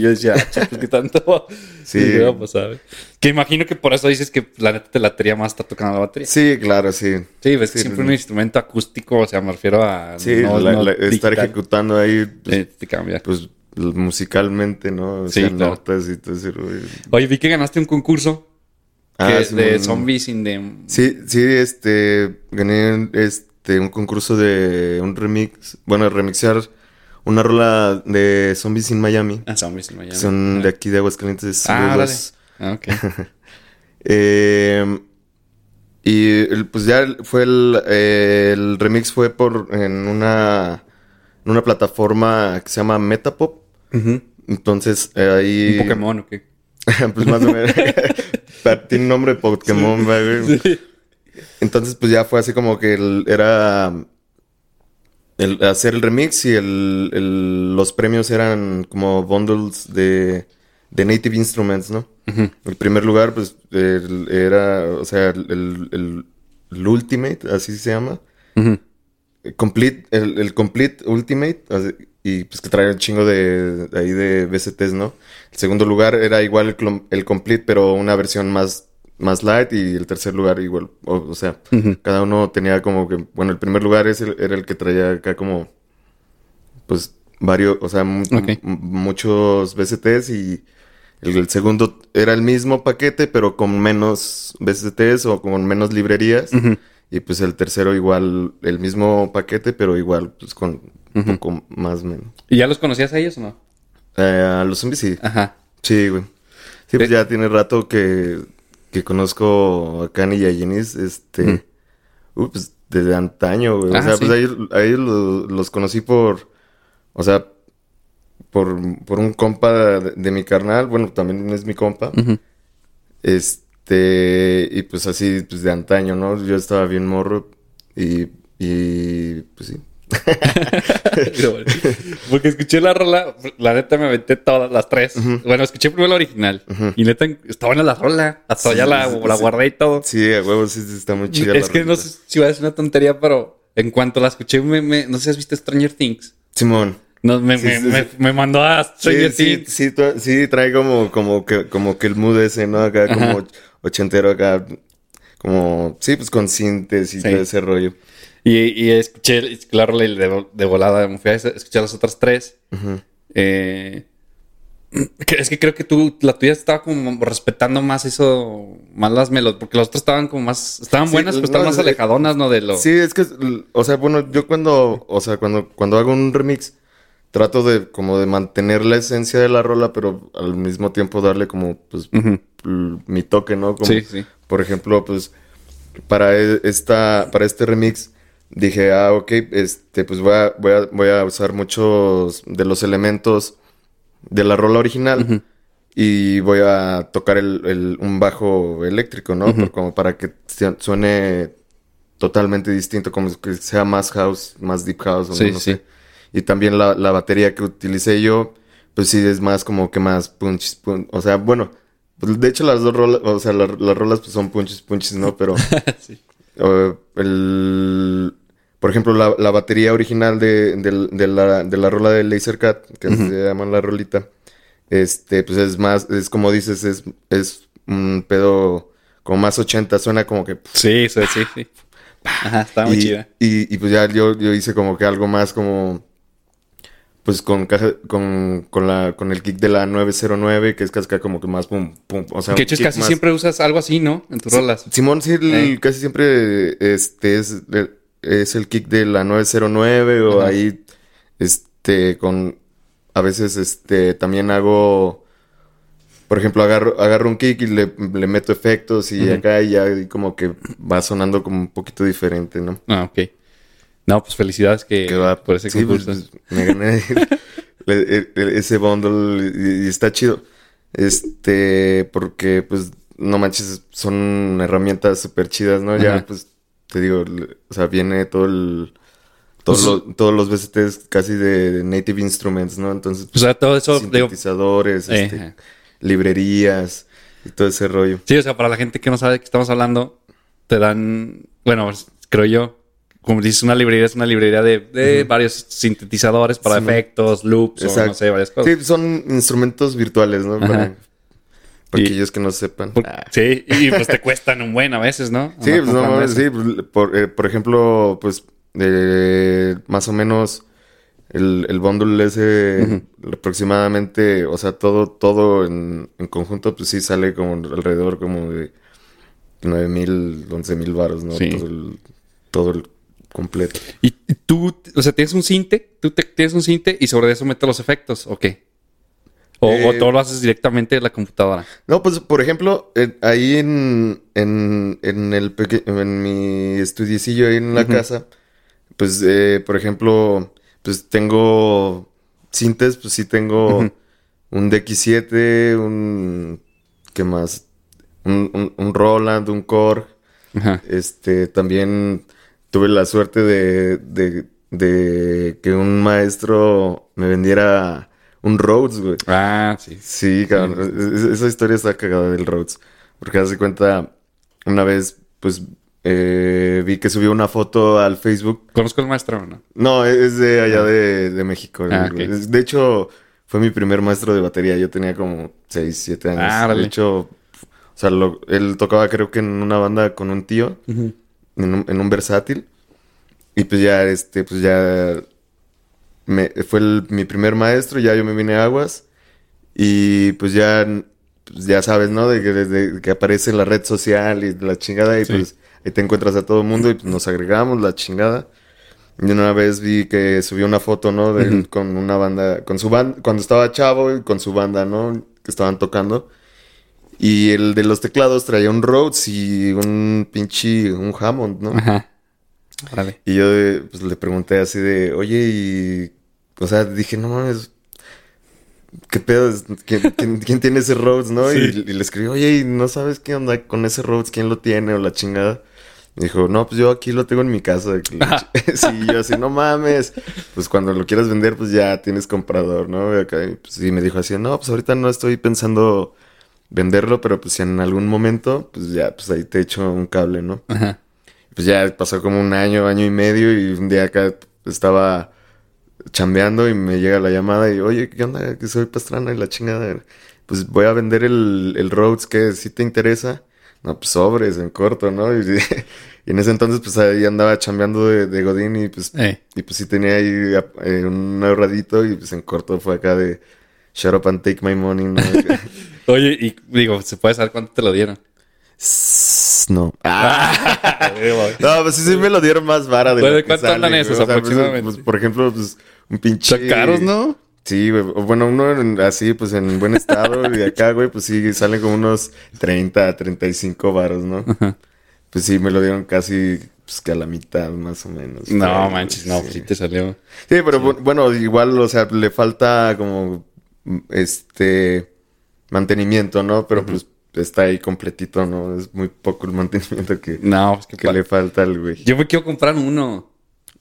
yo decía, ¿qué tanto? Sí. ¿Qué va a pasar? Que imagino que por eso dices que la neta te latería más estar tocando la batería. Sí, claro, sí. Sí, ves que siempre un instrumento acústico, o sea, me refiero a... Sí, estar ejecutando ahí... te cambia. Pues musicalmente, ¿no? O sea, sí, claro. Notas y todo eso. Oye, vi que ganaste un concurso. Sí, de Zombies in the... Sí, gané un concurso de un remix, bueno, remixear una rola de Zombies in Miami. Zombies in Miami. Son de aquí de Aguascalientes. Okay. Y pues ya fue el remix fue en una plataforma que se llama Metapop. Entonces ahí... ¿Un Pokémon o qué? Pues más o menos. Tiene nombre de Pokémon, güey. Sí. Entonces, pues ya fue así como que era el hacer el remix y los premios eran como bundles de Native Instruments, ¿no? En primer lugar, pues era, o sea, el Ultimate, así se llama. Complete, el Complete Ultimate, y pues que trae un chingo de ahí de VSTs, ¿no? El segundo lugar era igual el Complete, pero una versión más light, y el tercer lugar igual, o sea, cada uno tenía como que, bueno, el primer lugar era el que traía acá como, pues, varios, o sea, muchos VSTs y el segundo era el mismo paquete, pero con menos VSTs o con menos librerías. Uh-huh. Y pues el tercero igual, el mismo paquete, pero igual pues con un poco más menos. ¿Y ya los conocías a ellos o no? A los Zombies sí. Ajá. Sí, güey. Sí, pues ya tiene rato que conozco a Kanye y a Ginis, pues desde antaño, güey. O sea, sí. Pues a ellos los conocí por un compa de mi carnal. Bueno, también es mi compa. Uh-huh. Y pues así, pues de antaño, ¿no? Yo estaba bien morro y pues sí. Porque escuché la rola, la neta me aventé todas las tres. Uh-huh. Bueno, escuché primero la original. Uh-huh. Y neta, está buena la rola. Hasta sí, ya la guardé y todo. Sí, a huevo, sí, está muy chida. Es la que rolita. No sé si va a decir una tontería, pero en cuanto la escuché, no sé si has visto Stranger Things. Simón. No, me mandó a Stranger Things. Sí, trae como que el mood ese, ¿no? Acá, ajá, como ochentero acá. Como, sí, pues con sintes y todo ese rollo. Y escuché, claro, de volada, me fui a escuchar las otras tres. Uh-huh. Es que creo que la tuya estaba como respetando más eso, más las melodías, porque las otras estaban como más, estaban buenas, pero estaban más alejadonas, ¿no? Sí, es que, o sea, bueno, yo cuando hago un remix, trato de como de mantener la esencia de la rola, pero al mismo tiempo darle como, pues, mi toque, ¿no? Como, sí. Por ejemplo, pues, para este remix, dije, pues voy a usar muchos de los elementos de la rola original. Uh-huh. Y voy a tocar un bajo eléctrico, ¿no? Uh-huh. Como para que suene totalmente distinto, como que sea más house, más deep house. O no sé. Y también la batería que utilicé yo, pues sí, es más como que más punch. O sea, bueno, pues de hecho las dos rolas, o sea, las rolas pues son punches, ¿no? Pero... sí. Por ejemplo, la batería original de la rola de Lasercat, que se llama la rolita, pues es más, es como dices, es un pedo como más 80, suena como que... Sí. Ajá, está muy chida. Y pues ya yo hice como que algo más como... Pues con el kick de la 909, que es casi como que más pum. O sea, que hecho casi más... siempre usas algo así, ¿no? En tus rolas. Simón, sí, casi siempre es el kick de la 909 o ajá. Ahí con... A veces también hago... Por ejemplo, agarro un kick y le meto efectos y acá y ya como que va sonando como un poquito diferente, ¿no? Ah, ok. No, pues felicidades por ese concurso. Sí, pues, me gané ese bundle y está chido. Porque pues no manches, son herramientas súper chidas, ¿no? Ajá. Ya pues te digo, o sea, viene todos los VSTs casi de Native Instruments, ¿no? Entonces, pues, o sea, todo eso, sintetizadores, digo, librerías y todo ese rollo. Sí, o sea, para la gente que no sabe de qué estamos hablando, te dan, bueno, creo yo, como dices, es una librería de varios sintetizadores para efectos, loops, exacto, o no sé, varias cosas. Sí, son instrumentos virtuales, ¿no? Para aquellos que no sepan. Sí, y pues te cuestan un buen a veces, ¿no? Sí, pues no, sí. Por ejemplo, pues más o menos el bundle ese aproximadamente, o sea, todo en conjunto, pues sí sale como alrededor como de 9,000, 11,000 varos, ¿no? Sí. Todo el completo. ¿Y tú, o sea, tienes un sinte? ¿Tienes un sinte y sobre eso metes los efectos o qué? ¿O todo lo haces directamente en la computadora? No, pues, por ejemplo, ahí en mi estudiecillo ahí en la casa, pues, por ejemplo, pues tengo sintes, pues sí tengo un DX7, ¿qué más? Un Roland, un Korg. Ajá. También... Tuve la suerte de que un maestro me vendiera un Rhodes, güey. Ah, sí. Sí, cabrón. Esa historia está cagada del Rhodes. Porque hace cuenta, una vez, pues, vi que subió una foto al Facebook. ¿Conozco al maestro o no? No, es de allá de México. Ah, okay. De hecho, fue mi primer maestro de batería. Yo tenía como 6, 7 años. Ah, vale. De hecho, o sea, él tocaba creo que en una banda con un tío. En un versátil. Y pues ya, pues ya... mi primer maestro, ya yo me vine a Aguas. Y pues ya sabes, ¿no? De que desde que aparece la red social y la chingada, y sí, pues ahí te encuentras a todo el mundo y pues nos agregamos la chingada. Y una vez vi que subió una foto, ¿no? De él, uh-huh, con una banda, con su banda, cuando estaba chavo y con su banda, ¿no? Que estaban tocando. Y el de los teclados traía un Rhodes y un Hammond, ¿no? Ajá. Vale. Y yo pues le pregunté así de, oye, y... O sea, dije, no mames, ¿qué pedo? ¿Quién tiene ese Rhodes, no? Sí. Y le escribí, oye, ¿y no sabes qué onda con ese Rhodes? ¿Quién lo tiene o la chingada? Me dijo, no, pues yo aquí lo tengo en mi casa. Sí, yo así, no mames. Pues cuando lo quieras vender, pues ya tienes comprador, ¿no? Y pues, sí, me dijo así, no, pues ahorita no estoy pensando venderlo, pero pues si en algún momento, pues ya, pues ahí te echo un cable, ¿no? Ajá. Pues ya pasó como un año, año y medio, y un día acá estaba chambeando y me llega la llamada y, oye, ¿qué onda? Que soy Pastrana y la chingada. Pues voy a vender el Rhodes, que si te interesa. No, pues sobres, en corto, ¿no? Y en ese entonces, pues ahí andaba chambeando de Godín y pues... Y pues sí tenía ahí un ahorradito y pues en corto fue acá de... Shut up and take my money, ¿no? Oye, y digo, ¿se puede saber cuánto te lo dieron? No. No, pues sí me lo dieron más vara de... Bueno, ¿cuánto andan esos aproximadamente? Pues, por ejemplo, pues un pinche... ¿Son caros, no? Sí, güey. Bueno, uno así, pues en buen estado. Y acá, güey, pues sí, salen como unos 30, 35 varos, ¿no? Ajá. Pues sí, me lo dieron casi, pues que a la mitad, más o menos. No, claro, manches, no, sí, sí te salió. Sí, pero sí, bueno, igual, o sea, le falta como, mantenimiento, ¿no? Pero, uh-huh, pues está ahí completito, ¿no? Es muy poco el mantenimiento que le falta al güey. Yo me quiero comprar uno.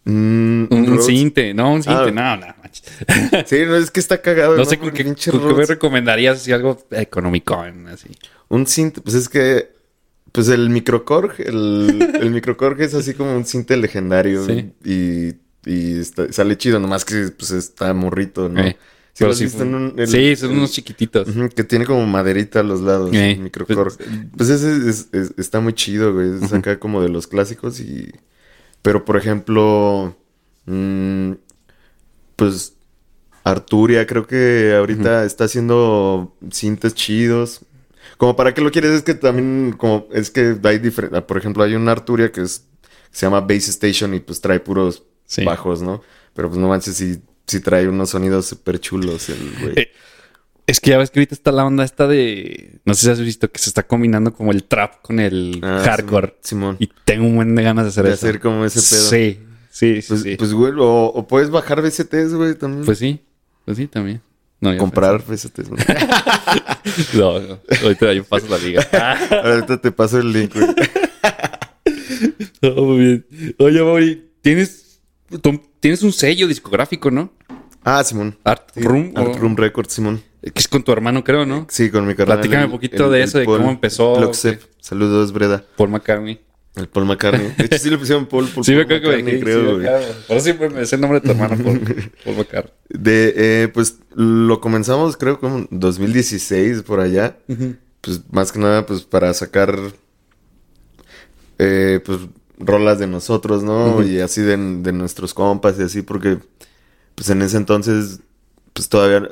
Un cinte, no, manches. Sí, no, es que está cagado. No sé con qué me recomendarías, si algo económico, así. Un cinte, pues es que... Pues el MicroKorg, el MicroKorg es así como un cinte legendario. Sí. Y sale chido, nomás que pues está morrito, ¿no? ¿Sí lo has visto? Sí, son unos chiquititos. Que tiene como maderita a los lados, el MicroKorg. Pues ese está muy chido, güey. Es acá como de los clásicos y... Pero, por ejemplo, pues Arturia creo que ahorita está haciendo cintes chidos. Como para qué lo quieres, es que también como... Es que hay diferentes... Por ejemplo, hay una Arturia que se llama Bass Station y pues trae puros bajos, ¿no? Pero pues no manches, si trae unos sonidos súper chulos el güey. Es que ya ves que ahorita está la onda esta de... No sé si has visto que se está combinando como el trap con el hardcore. Simón. Y tengo un buen de ganas de hacer eso. De hacer como ese pedo. Sí. Pues güey, o puedes bajar VCTs, güey, también. Pues sí, también. No, comprar VCTs, güey. No, ahorita yo paso la liga. Ahorita te paso el link, güey. No, muy bien. Oye, Mauri, tienes un sello discográfico, ¿no? Ah, Simón. Art Room Records, Simón. Que es con tu hermano, creo, ¿no? Sí, con mi carnal. Platícame un poquito de eso, de Paul, cómo empezó. Saludos, Breda. Paul McCartney. El Paul McCartney. De hecho, sí le pusieron Paul sí, Paul creo McCartney, que creo. Sí, claro. Por eso siempre me sé el nombre de tu hermano, Paul McCartney. Pues lo comenzamos, creo, como en 2016, por allá. Uh-huh. Pues más que nada, pues para sacar, pues, rolas de nosotros, ¿no? Uh-huh. Y así de nuestros compas y así, porque... Pues en ese entonces, pues todavía...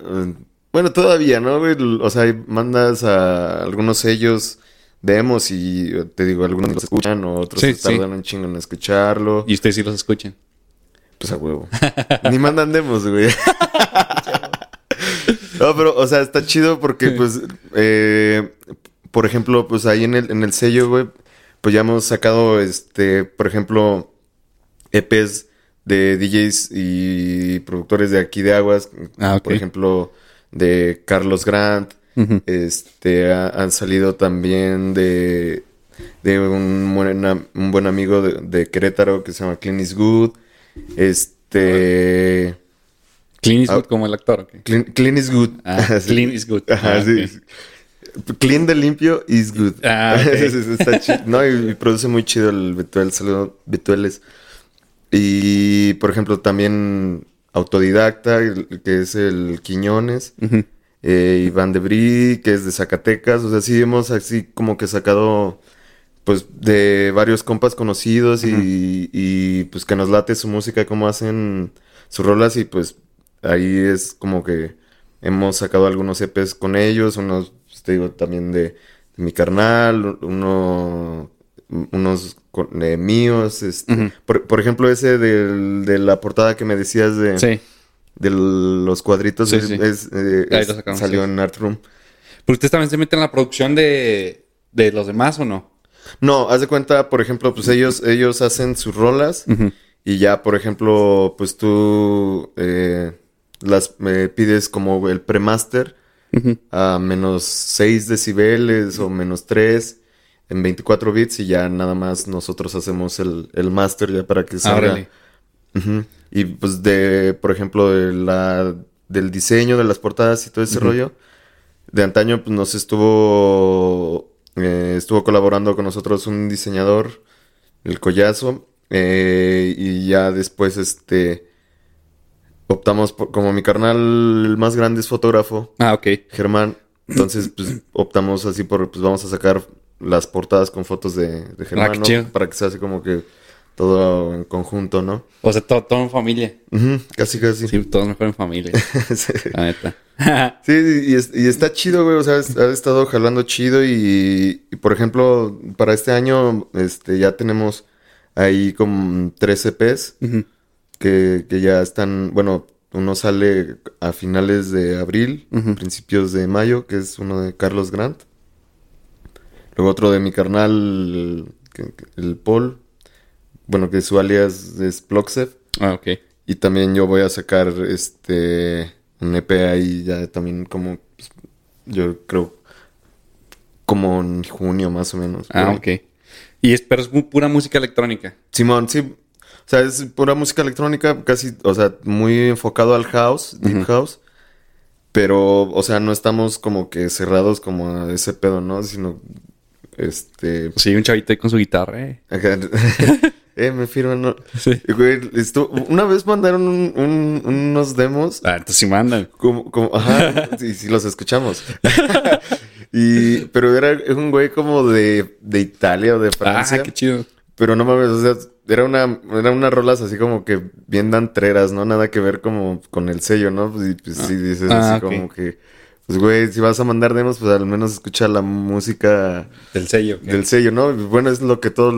Bueno, todavía, ¿no? O sea, mandas a algunos sellos demos y te digo, algunos los escuchan o otros tardan un chingo en escucharlo. ¿Y ustedes sí los escuchan? Pues a huevo. Ni mandan demos, güey. No, pero, o sea, está chido porque, pues... por ejemplo, pues ahí en el sello, güey, pues ya hemos sacado, por ejemplo, EPs... de DJs y productores de aquí de Aguas. Okay. Por ejemplo, de Carlos Grant. Uh-huh. Han salido también de un buen amigo de Querétaro que se llama Clean is Good. Clean is Good como el actor. Okay. Clean is Good. Ah, Clean is Good. Ajá, okay. Sí. Clean de limpio is good. Ah, okay. Está chido. No, y produce muy chido el Betuel. Saludos, Betueles. Y, por ejemplo, también Autodidacta, que es el Quiñones. Uh-huh. Iván de Brie, que es de Zacatecas. O sea, sí hemos así como que sacado, pues, de varios compas conocidos. Uh-huh. Y, pues, que nos late su música, como hacen sus rolas, y pues ahí es como que hemos sacado algunos EPs con ellos, unos, te digo, también de mi carnal, unos míos, uh-huh. por ejemplo ese de la portada que me decías de, sí, de los cuadritos, sí, es, sí. Ahí lo sacamos, salió sí. En Art Room. ¿Pero ustedes también se meten en la producción de los demás o no? No, haz de cuenta, por ejemplo, pues ellos hacen sus rolas, uh-huh. y ya, por ejemplo, pues tú las pides como el pre-master, uh-huh. a menos 6 decibeles o menos 3 en 24 bits, y ya nada más nosotros hacemos el master ya para que salga. Really? Uh-huh. Y pues por ejemplo, del diseño de las portadas y todo ese uh-huh. rollo. De antaño pues nos estuvo colaborando con nosotros un diseñador, el Collazo, y ya después optamos por, como mi carnal más grande es fotógrafo, Germán, entonces pues optamos así por, pues vamos a sacar las portadas con fotos de Germán, ¿no? Chido. Para que sea así como que todo en conjunto, ¿no? O sea, todo en familia. Uh-huh, casi, casi. Sí, todos mejor en familia. Sí. La neta. Sí, y está chido, güey. O sea, ha estado jalando chido y, por ejemplo, para este año ya tenemos ahí como 3 EPs uh-huh. que ya están... Bueno, uno sale a finales de abril, uh-huh. principios de mayo, que es uno de Carlos Grant. Luego otro de mi carnal, el Paul... Bueno, que su alias es Ploxev. Ah, ok. Y también yo voy a sacar un EP ahí ya también como... Pues, yo creo... Como en junio más o menos. Ah, ok. Y pero es pura música electrónica. Simón, sí. O sea, es pura música electrónica. Casi, o sea, muy enfocado al house. Deep uh-huh. house. Pero, o sea, no estamos como que cerrados como a ese pedo, ¿no? Sino... Sí, un chavito ahí con su guitarra, me firman, ¿no? Sí. Güey, una vez mandaron unos demos. Ah, entonces sí mandan. Como, ajá, sí, los escuchamos. Pero era un güey como de Italia o de Francia. Ah, qué chido. Pero no mames, o sea, eran unas rolas así como que bien dantreras, ¿no? Nada que ver como con el sello, ¿no? Y pues sí dices así okay. como que... Pues, güey, si vas a mandar demos, pues al menos escucha la música... Del sello. ¿Qué? Del sello, ¿no? Bueno, es lo que todos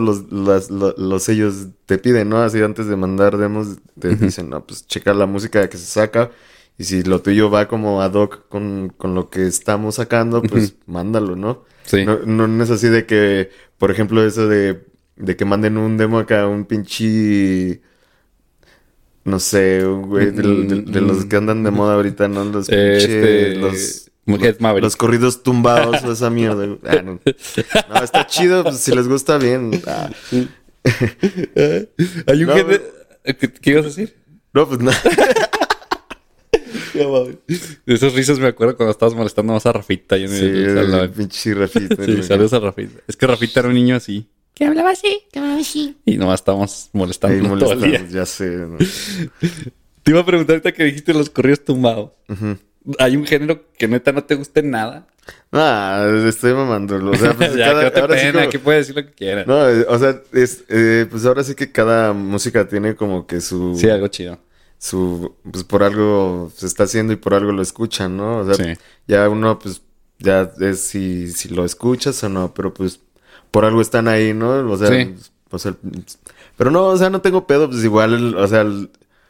los sellos te piden, ¿no? Así antes de mandar demos te uh-huh. dicen, no, pues checa la música que se saca. Y si lo tuyo va como ad hoc con lo que estamos sacando, pues uh-huh. mándalo, ¿no? Sí. No es así de que, por ejemplo, eso de que manden un demo acá, un pinche... No sé, güey, de los que andan de moda ahorita, ¿no? Los pinches... Los corridos tumbados o esa mierda. Ah, no, está chido, pues, si les gusta, bien. Ah. Hay un no, gente... ¿Qué ibas a decir? No, pues nada. De esos risas me acuerdo cuando estabas molestando más a Rafita. Yo sí, pinche Rafita. Sí, saludos a Rafita. Es que Rafita era un niño así. Que hablaba así. Y nomás estábamos molestando todo el día. Ya sé. ¿No? Te iba a preguntar ahorita que dijiste los corridos tumbados. Uh-huh. ¿Hay un género que neta no te guste nada? Ah, estoy mamándolo. O sea, pues ya, que no te ahora pena, sí como... que puedes decir lo que quieras. No, o sea, pues ahora sí que cada música tiene como que su... Sí, algo chido. Su... Pues por algo se está haciendo y por algo lo escuchan, ¿no? O sea, sí. Ya uno pues... Ya es si lo escuchas o no, pero pues... Por algo están ahí, ¿no? O sea, sí. Pero no, o sea, no tengo pedo. Pues igual,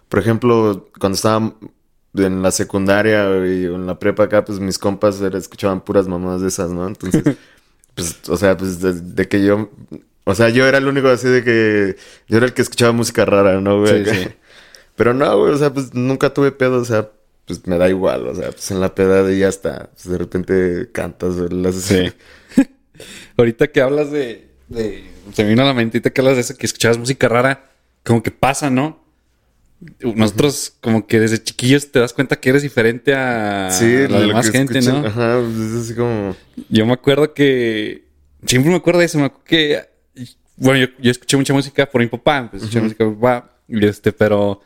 por ejemplo, cuando estaba en la secundaria o en la prepa acá, pues mis compas escuchaban puras mamadas de esas, ¿no? Entonces, pues, o sea, pues de que yo... O sea, yo era el único así de que... Yo era el que escuchaba música rara, ¿no, güey? Sí, sí. Pero no, güey, o sea, pues nunca tuve pedo, o sea... Pues me da igual, o sea, pues en la peda de ya está. Pues de repente cantas, ¿verdad? Sí. Ahorita que hablas de... Se me vino a la mente, ahorita que hablas de eso, que escuchabas música rara, como que pasa, ¿no? Nosotros, uh-huh. como que desde chiquillos te das cuenta que eres diferente a la demás gente, escuchan, ¿no? Ajá, pues es así como... Yo me acuerdo que... Siempre me acuerdo de eso, me acuerdo que... Bueno, yo escuché mucha música por mi papá, pues, escuché uh-huh. música por mi papá, y pero...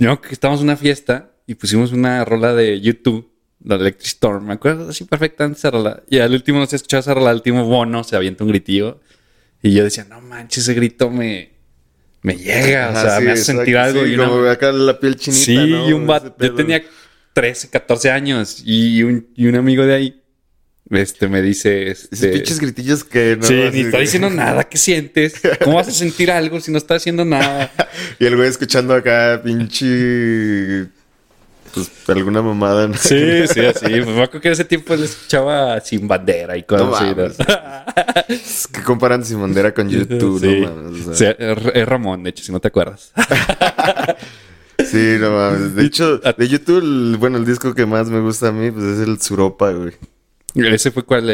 No, que estábamos en una fiesta y pusimos una rola de YouTube. La Electric Storm, me acuerdo así perfectamente esa rola. Y al último no se escuchaba esa rola, al último Bono se avienta un gritillo. Y yo decía, no manches, ese grito me... me llega, ajá, o sea, sí, me hace sentir algo. Sí, y como acá la piel chinita, sí, ¿no? Y un vato, yo tenía 13, 14 años y un amigo de ahí me dice... Esos pinches gritillos que... No, sí, ni está diciendo nada. ¿Qué sientes? ¿Cómo vas a sentir algo si no estás haciendo nada? Y el güey escuchando acá pinche... Pues alguna mamada, ¿no? Sí, sí, así. Me acuerdo que en ese tiempo le escuchaba Sin Bandera y cosas así, ¿no? Es que comparan Sin Bandera con U2, sí. No mames. O sea, es Ramón, de hecho, si no te acuerdas. Sí, no mames. De hecho, de U2, bueno, el disco que más me gusta a mí pues es el Suropa, güey. ¿Ese fue cuál?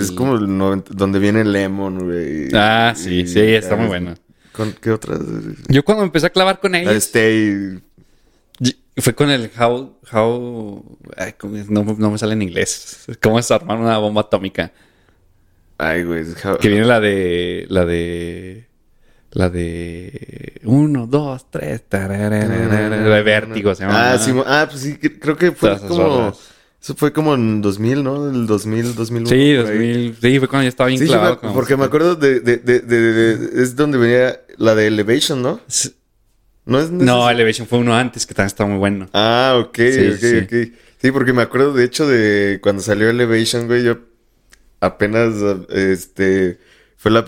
Es como el 90, donde viene Lemon, güey. Ah, sí, sí, está muy bueno. ¿Con qué otras? Yo cuando empecé a clavar con ellos... Stay... Fue con el how ay, no me sale en inglés. ¿Cómo es armar una bomba atómica? Ay, güey. Que viene la de 1, 2, 3. La de Vértigo se llama. Ah, sí, pues sí, creo que fue como... Eso fue como en 2000, ¿no? El 2000, 2001. Sí, 2000. Sí, fue cuando yo estaba bien clavado. Sí, porque me acuerdo de... Es donde venía la de Elevation, ¿no? Sí. No, Elevation fue uno antes que también estaba muy bueno. Ah, ok, sí, ok, sí. Ok. Sí, porque me acuerdo de hecho de cuando salió Elevation, güey, yo apenas, fue la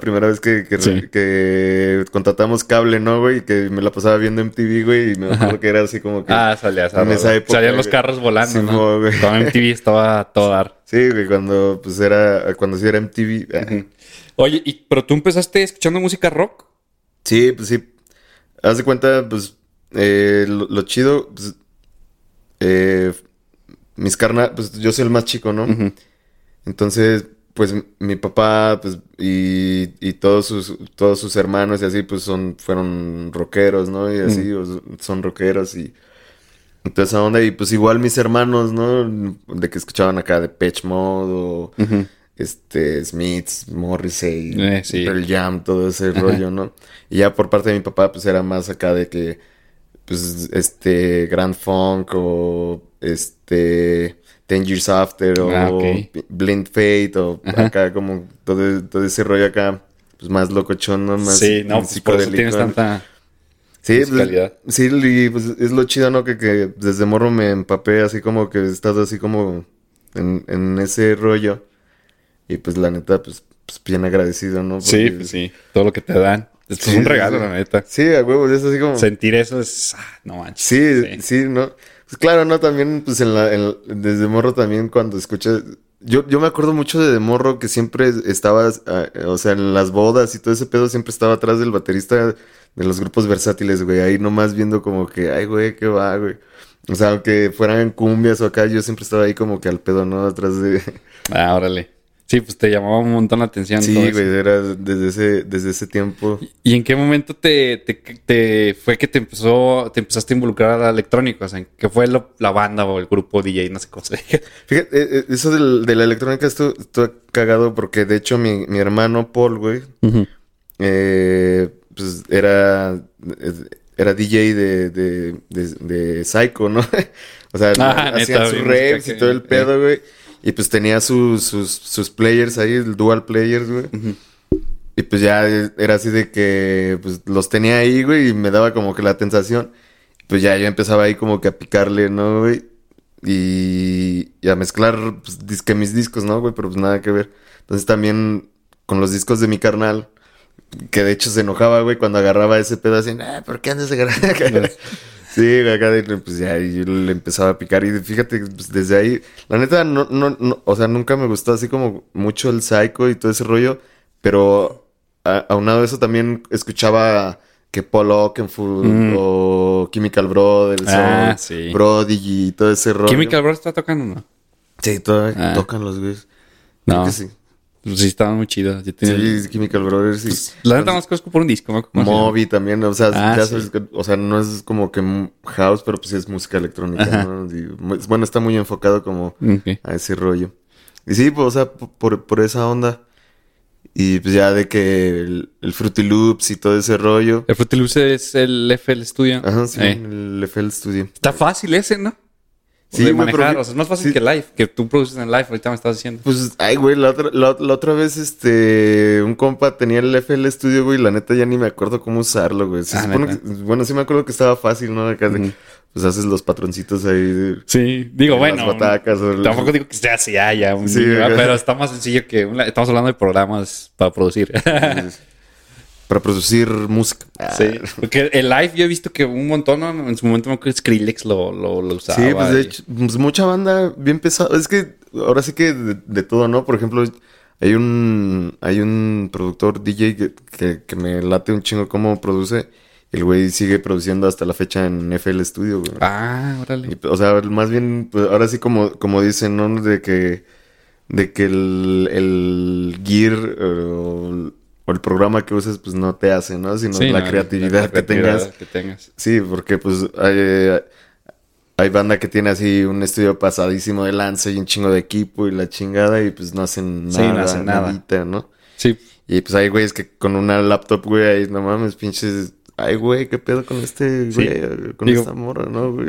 primera vez que contratamos cable, ¿no, güey? Que me la pasaba viendo MTV, güey, y me acuerdo que era así como que... Ah, salía. En esa época, salían los carros volando, sí, ¿no? Güey. Cuando MTV estaba a todo dar. Sí, güey, cuando sí era MTV. Uh-huh. Oye, ¿pero tú empezaste escuchando música rock? Sí, pues sí. Haz de cuenta, pues, lo chido, pues, mis carnal, pues, yo soy el más chico, ¿no? Uh-huh. Entonces, pues, mi papá, pues, y todos sus hermanos y así, pues, fueron rockeros, ¿no? Y así, uh-huh. Son rockeros y... Entonces, ¿a dónde? Y, pues, igual mis hermanos, ¿no? De que escuchaban acá de Depeche Mode o, uh-huh. Smiths, Morrissey, sí. Pearl Jam, todo ese ajá. rollo, ¿no? Y ya por parte de mi papá, pues era más acá de que, pues, Grand Funk o, 10 Years After o okay. Blind Fate o ajá. acá como todo ese rollo acá, pues más locochón, ¿no? Más sí, no, pues por eso tienes tanta sí, musicalidad. Pues, sí, y pues es lo chido, ¿no? Que desde morro me empapé así como que estás así como en ese rollo. Y pues la neta, pues bien agradecido, ¿no? Porque... Sí, pues sí. Todo lo que te dan. Esto sí, es un regalo, sí. La neta. Sí, a huevos. Es así como... Sentir eso es... Ah, no manches. Sí, sí, sí, ¿no? Pues claro, ¿no? También, pues desde morro también cuando escuchas... Yo me acuerdo mucho de morro que siempre estabas... o sea, en las bodas y todo ese pedo siempre estaba atrás del baterista de los grupos versátiles, güey. Ahí nomás viendo como que... Ay, güey, ¿qué va, güey? O sea, aunque fueran cumbias o acá, yo siempre estaba ahí como que al pedo, ¿no? Atrás de... Ah, órale. Sí, pues te llamaba un montón la atención. Sí, todo güey, eso. Era desde ese tiempo. ¿Y en qué momento te fue que te empezaste a involucrar al electrónico? O sea, ¿qué fue la banda o el grupo DJ? No sé cómo se diga. Fíjate, eso de la electrónica estuvo cagado porque de hecho mi hermano Paul, güey, uh-huh. Pues era DJ de Psycho, ¿no? O sea, hacían sus raves y todo el pedo, güey. Y pues tenía sus players ahí, el dual players, güey. Uh-huh. Y pues ya era así de que pues los tenía ahí, güey, y me daba como que la tentación. Pues ya yo empezaba ahí como que a picarle, ¿no, güey? Y a mezclar pues, que mis discos, ¿no, güey? Pero pues nada que ver. Entonces también con los discos de mi carnal, que de hecho se enojaba, güey, cuando agarraba ese pedazo así, ¿por qué andas agarrando acá? Sí, acá pues ya yo le empezaba a picar y fíjate, pues desde ahí, la neta, no, o sea, nunca me gustó así como mucho el psycho y todo ese rollo, pero aunado a eso también escuchaba que Paul Oakenfold o Chemical Brothers o sí. Prodigy y todo ese rollo. ¿Chemical Brothers está tocando, no? Sí, todavía tocan los güeyes. No. Creo que sí. Pues sí, estaban muy chidas. Sí, Chemical Brothers. Sí. Pues, la neta más conozco por un disco. Moby también. O sea, sí. O sea, no es como que house, pero pues sí es música electrónica, ¿no? Y, bueno, está muy enfocado como okay. a ese rollo. Y sí, pues, o sea, por esa onda. Y pues ya de que el Fruity Loops y todo ese rollo. El Fruity Loops es el FL Studio. Ajá, sí, el FL Studio. Está fácil ese, ¿no? Sí, manejar, o sea, es más fácil que live, que tú produces en live, ahorita me estás diciendo. Pues, ay, güey, la otra vez, un compa tenía el FL Studio, güey, la neta ya ni me acuerdo cómo usarlo, güey. Bueno, sí me acuerdo que estaba fácil, ¿no? Acá de, pues haces los patroncitos ahí. Sí, digo, bueno, batacas, tampoco digo que sea así, pero está más sencillo que, estamos hablando de programas para producir. Sí. Para producir música. Sí. Porque el live yo he visto que un montón, ¿no? En su momento me acuerdo que Skrillex lo usaba. Sí, pues de hecho, pues mucha banda bien pesada. Es que ahora sí que de todo, ¿no? Por ejemplo, hay un productor DJ que me late un chingo cómo produce. El güey sigue produciendo hasta la fecha en FL Studio, güey. Ah, órale. Y, o sea, más bien, pues ahora sí como dicen, ¿no? De que el gear... o el programa que uses, pues no te hace, ¿no? Sino sí, la creatividad que tengas. Sí, porque pues hay banda que tiene así un estudio pasadísimo de lance y un chingo de equipo y la chingada y pues no hacen nada. Sí, no hacen nada, ¿no? Sí. Y pues hay güeyes que con una laptop, güey, ahí no mames, pinches... Ay, güey, qué pedo con este güey, sí. Con esta morra, ¿no? Güey,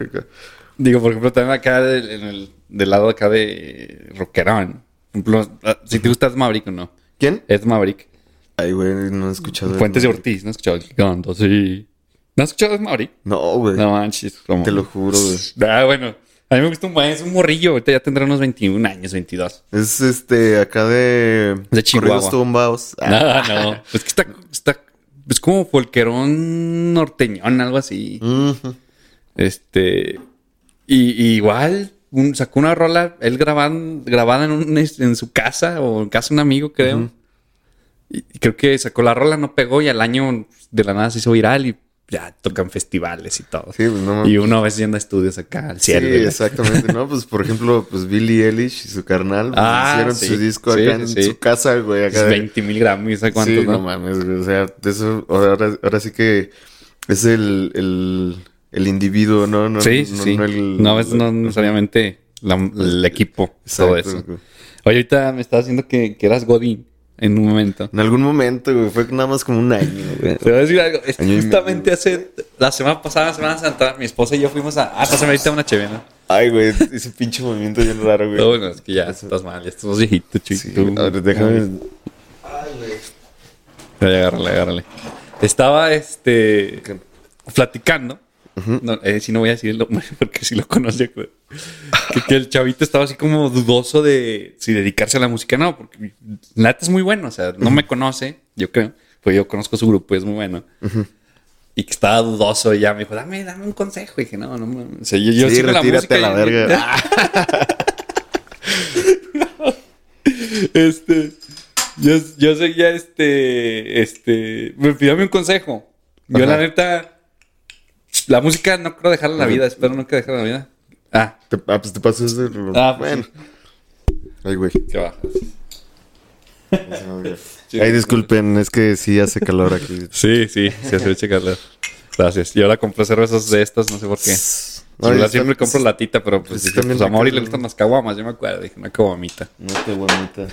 digo, por ejemplo, también acá del lado acá de rockerón. Por ejemplo, si te gusta Ed Maverick o no. ¿Quién? Ed Maverick. Ay, güey, no he escuchado... Fuentes de Ortiz, no he escuchado el Gigando, sí. ¿No has escuchado el Mauri? No, güey. No manches. ¿Cómo? Te lo juro, güey. Ah, bueno. A mí me gusta es un morrillo. Ahorita ya tendrá unos 21 años, 22. Es acá de... Es de Chihuahua. Corridos tumbados. Ah. No. Es que está... Es como folquerón norteñón, algo así. Uh-huh. Y igual... Sacó una rola, él grabada en su casa o en casa de un amigo, creo. Uh-huh. Y creo que sacó la rola, no pegó y al año de la nada se hizo viral y ya tocan festivales y todo. Sí, pues no. Y uno a veces yendo a estudios acá al cielo. Sí, ¿verdad? Exactamente, ¿no? Pues por ejemplo, pues Billie Eilish y su carnal pues, hicieron su disco acá en su casa, güey. Acá 20,000 Grammys, ¿sabes cuántos? Sí, no mames, güey. O sea, eso ahora sí que es el individuo, ¿no? No, sí. No necesariamente el equipo, exacto, todo eso. Güey. Oye, ahorita me estabas diciendo que eras Godín. En un momento. En algún momento, güey. Fue nada más como un año, güey. Te voy a decir algo. Justamente hace... La semana pasada, la Semana Santa, mi esposa y yo fuimos a... Ah, pásame ahorita una cheve, ¿no? Ay, güey. Ese pinche movimiento bien raro, güey. No, bueno, es que ya estás mal. Ya estás viejito, chico. Sí, a ver, déjame... Ay, güey. Agárrale. Estaba, platicando. Uh-huh. No, si no voy a decir el nombre porque si lo conoce, güey. Que el chavito estaba así como dudoso de si dedicarse a la música. No, porque la neta es muy bueno. O sea, no me conoce, yo creo. Pues yo conozco su grupo y es muy bueno. Uh-huh. Y que estaba dudoso y ya me dijo, dame un consejo. Y dije, no. O sea, yo sí, retírate la música. A la verga. Yo seguía me pidió un consejo. Yo la neta... La música no quiero dejarla en la vida. Espero no que dejarla en la vida. Ah. Pues te pasó eso. Bueno. Ay, güey. Qué baja. Ay, disculpen. Es que sí hace calor aquí. Sí hace mucho calor. Gracias. Y ahora compré cervezas de estas. No sé por qué. Siempre compro latita, pero pues a Mauri le gustan las caguamas. Yo me acuerdo. Dije, una caguamita. Una caguamita.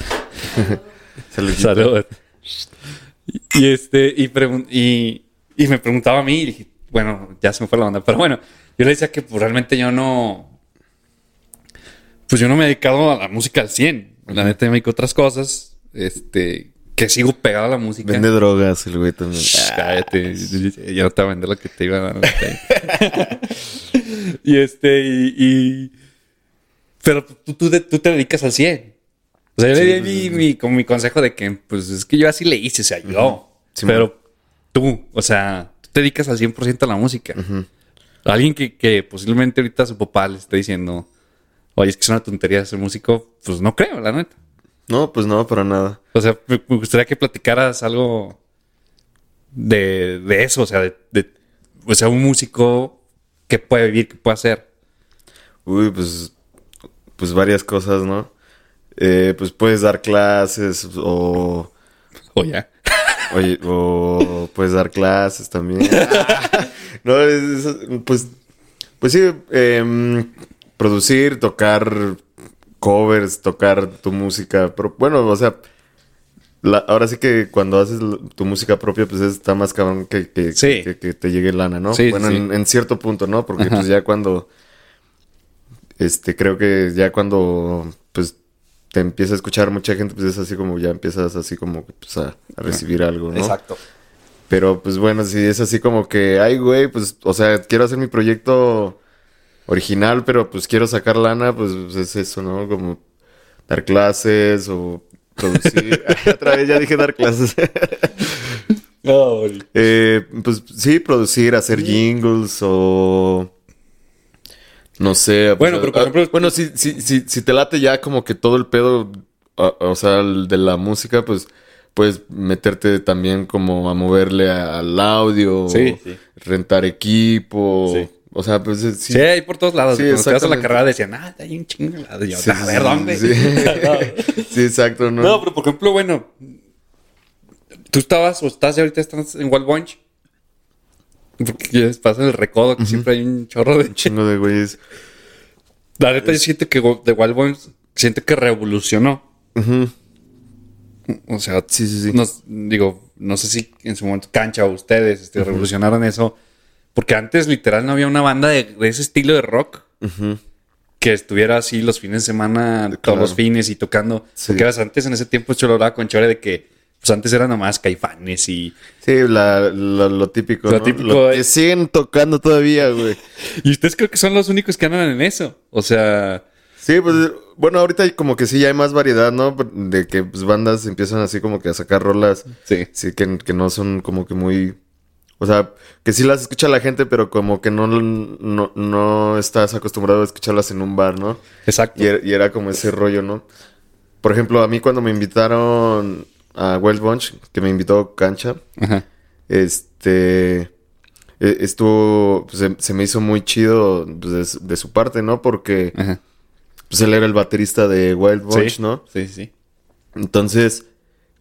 Salud. Y me preguntaba a mí. Y dije... Bueno, ya se me fue la onda, pero bueno, yo le decía que pues, realmente yo no me he dedicado a la música al 100. La neta, yo me dedico a otras cosas, que sigo pegado a la música. Vende drogas el güey también. Cállate, yo no te voy a vender lo que te iba a dar. Pero tú te dedicas al 100. O sea, yo le di mi consejo de que, pues, es que yo así le hice, se ayudó. Sí, pero tú, o sea... te dedicas al 100% a la música. Uh-huh. Alguien que posiblemente ahorita su papá le esté diciendo, oye, es que es una tontería ser músico, pues no creo, la neta. No, pues no, para nada. O sea, me gustaría que platicaras algo de eso, o sea, o sea, un músico que puede vivir, que puede hacer. Uy, pues varias cosas, ¿no? Pues puedes dar clases o... Oye, o puedes dar clases también. No, pues sí, producir, tocar covers, tocar tu música. Pero bueno, o sea, ahora sí que cuando haces tu música propia, pues está más cabrón que te llegue lana, ¿no? Sí, bueno, sí. En cierto punto, ¿no? Porque pues ya cuando... Creo que ya cuando pues te empieza a escuchar mucha gente, pues es así como ya empiezas así como pues, a recibir algo, ¿no? Exacto. Pero pues bueno, si es así como que, ay güey, pues, o sea, quiero hacer mi proyecto original, pero pues quiero sacar lana, pues es eso, ¿no? Como dar clases o producir. Otra vez ya dije dar clases. No, pues sí, producir, hacer jingles o... No sé. Bueno, pero por ejemplo... Bueno, si te late ya como que todo el pedo, o sea, el de la música, pues... Puedes meterte también como a moverle al audio. Sí, sí. Rentar equipo. Sí. O sea, pues... Sí, hay por todos lados. Sí, cuando te vas a la carrera decían... Ah, hay un chingo de lado. Y yo, sí, a ver, ¿dónde? Sí, sí, exacto. No. No, pero por ejemplo, bueno... Tú estabas o estás y ahorita estás en Wild Bunch. Porque pasa en el recodo que siempre hay un chorro de... Un chingo de güeyes. La neta yo siento que de Wild Bunch... Siento que revolucionó. O sea, sí. No sé si en su momento Cancha o ustedes revolucionaron eso. Porque antes literal no había una banda de ese estilo de rock que estuviera así los fines de semana, claro, todos los fines y tocando. Sí. Porque eras antes en ese tiempo choloraba con chore de que pues antes eran nomás Caifanes y... Sí, lo típico, ¿no? Típico, lo que siguen tocando todavía, güey. Y ustedes creo que son los únicos que andan en eso. O sea... Sí, pues, bueno, ahorita como que sí ya hay más variedad, ¿no? De que pues, bandas empiezan así como que a sacar rolas. Sí. Sí, que no son como que muy... O sea, que sí las escucha la gente, pero como que no estás acostumbrado a escucharlas en un bar, ¿no? Exacto. Y era como ese rollo, ¿no? Por ejemplo, a mí cuando me invitaron a Wild Bunch, que me invitó Cancha, ajá, estuvo... Pues, se me hizo muy chido pues, de su parte, ¿no? Porque... Ajá. Pues él era el baterista de Wild Bunch, sí, ¿no? Sí, sí. Entonces,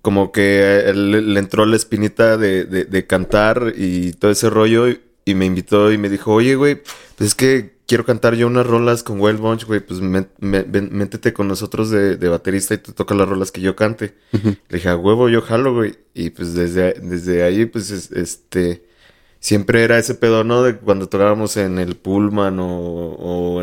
como que él, le entró la espinita de cantar y todo ese rollo. Y me invitó y me dijo, oye, güey, pues es que quiero cantar yo unas rolas con Wild Bunch, güey. Pues métete con nosotros de baterista y te toca las rolas que yo cante. Uh-huh. Le dije, a huevo, yo jalo, güey. Y pues desde ahí, pues, siempre era ese pedo, ¿no? De cuando tocábamos en el Pullman o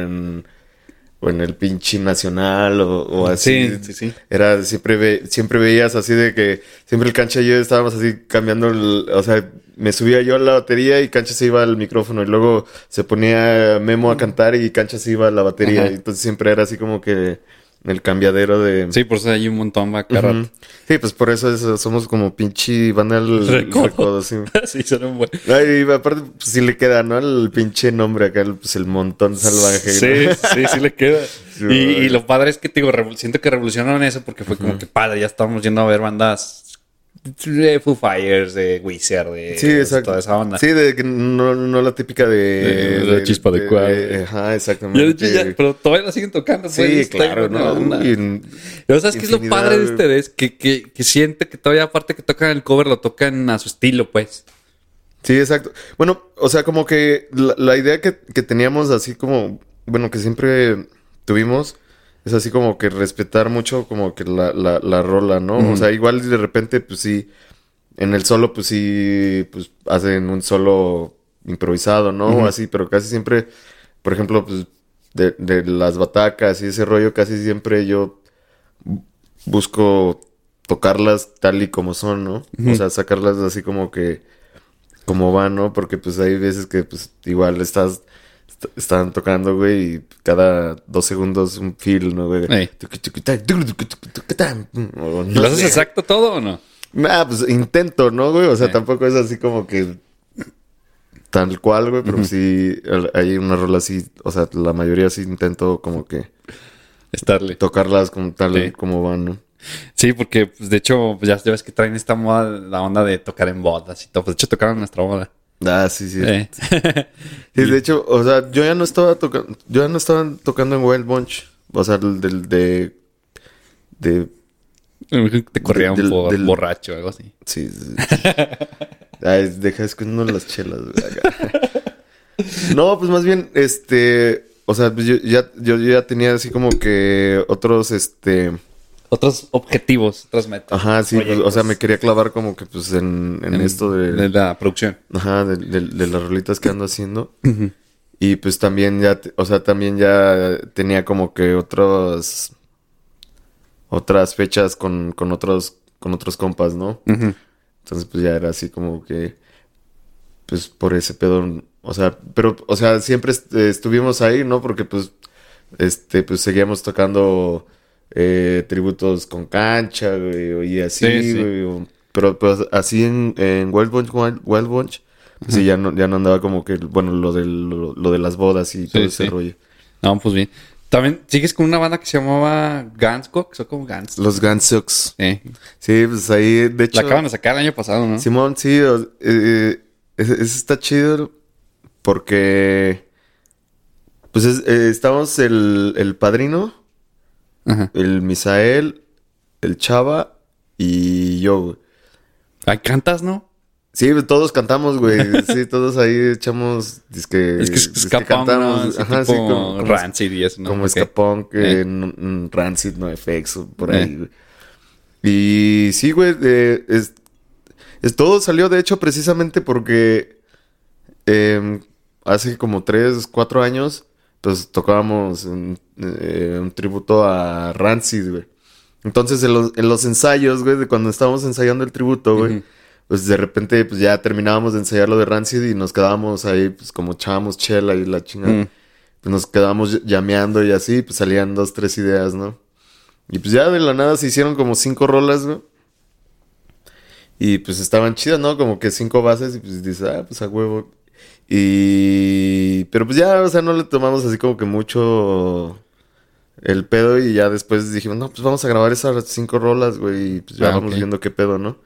en el pinche Nacional o así. Sí, sí, sí. Era, siempre veías así de que... Siempre el Cancha y yo estábamos así cambiando... o sea, me subía yo a la batería y Cancha se iba al micrófono. Y luego se ponía Memo a cantar y Cancha se iba a la batería. Ajá. Entonces siempre era así como que el cambiadero de... Sí, por eso hay un montón va cada rato. Sí, pues por eso somos como pinche van al recodo. Sí, sí, son un buen... Y aparte, pues sí le queda, ¿no? El pinche nombre acá, pues el montón salvaje. Sí, ¿no? sí le queda. Sí, y lo padre es que, te digo, siento que revolucionaron eso porque fue como que padre, ya estábamos yendo a ver bandas de Foo Fighters, de Wizard, de... Sí, exacto. Toda esa onda. Sí, de que no la típica de la chispa de cuadro. Ajá, exactamente. Ya, pero todavía la siguen tocando. Sí, pues, claro, ¿no? O sea, es que es lo padre de ustedes, que siente que todavía aparte que tocan el cover, lo tocan a su estilo, pues. Sí, exacto. Bueno, o sea, como que la idea que teníamos así como... Bueno, que siempre tuvimos... Es así como que respetar mucho como que la rola, ¿no? O sea, igual de repente, pues sí, en el solo, pues sí, pues hacen un solo improvisado, ¿no? O así, pero casi siempre, por ejemplo, pues de las batacas y ese rollo, casi siempre yo busco tocarlas tal y como son, ¿no? O sea, sacarlas así como que, como van, ¿no? Porque pues hay veces que pues igual están tocando, güey, y cada 2 segundos un feel, ¿no, güey? Hey. ¿Lo no haces exacto todo o no? Ah, pues intento, ¿no, güey? O sea, tampoco es así como que tal cual, güey, pero sí hay una rola así, o sea, la mayoría sí intento como que estarle tocarlas como tal como van, ¿no? Sí, porque pues, de hecho, pues, ya ves que traen esta moda, la onda de tocar en bodas y todo. Pues de hecho tocaron nuestra boda. Ah, sí. Sí, de hecho, o sea, yo ya no estaba tocando en Wild Bunch. O sea, te corría un borracho o algo así. Sí. Ay, deja escondiendo las chelas. No, pues más bien, o sea, pues yo ya tenía así como que otros, otros objetivos, otras metas. Ajá, sí. Proyectos. O sea, me quería clavar como que pues en esto de la producción. Ajá, de las rolitas que ando haciendo. Y pues también ya, o sea, también ya tenía como que otras fechas con otros compas, ¿no? Uh-huh. Entonces pues ya era así como que, pues por ese pedo, o sea, pero, o sea, siempre estuvimos ahí, ¿no? Porque pues, pues seguíamos tocando tributos con cancha, güey, y así, sí, sí. Güey, pero pues así en Wild Bunch, pues sí, ya no andaba como que, bueno, lo de las bodas y sí, todo ese rollo. No, pues bien. También sigues con una banda que se llamaba Ganskox, o como Gans. Los Ganskox. Sí, pues ahí, de hecho. La acaban de sacar el año pasado, ¿no? Simón, sí. Está chido porque, pues, estamos el padrino, ajá, el Misael, el Chava y yo. Ay, cantas, ¿no? Sí, todos cantamos, güey. Sí, todos ahí echamos... Es que cantamos, ¿no? Ajá, tipo sí, como Rancid y eso, ¿no? Como okay. Escapón, Rancid, no FX, por ahí, güey. Y sí, güey, todo salió, de hecho, precisamente porque... hace como 3, 4 años, pues tocábamos un tributo a Rancid, güey. Entonces, en los ensayos, güey, de cuando estábamos ensayando el tributo, güey... Uh-huh. Pues de repente pues ya terminábamos de ensayar lo de Rancid y nos quedábamos ahí, pues como echábamos chela y la chingada. Pues nos quedábamos llameando y así, pues salían 2, 3 ideas, ¿no? Y pues ya de la nada se hicieron como 5 rolas, ¿no? Y pues estaban chidas, ¿no? Como que 5 bases y pues dices, ah, pues a huevo. Y... pero pues ya, o sea, no le tomamos así como que mucho... el pedo y ya después dijimos, no, pues vamos a grabar esas 5 rolas, güey. Y pues ya vamos viendo qué pedo, ¿no?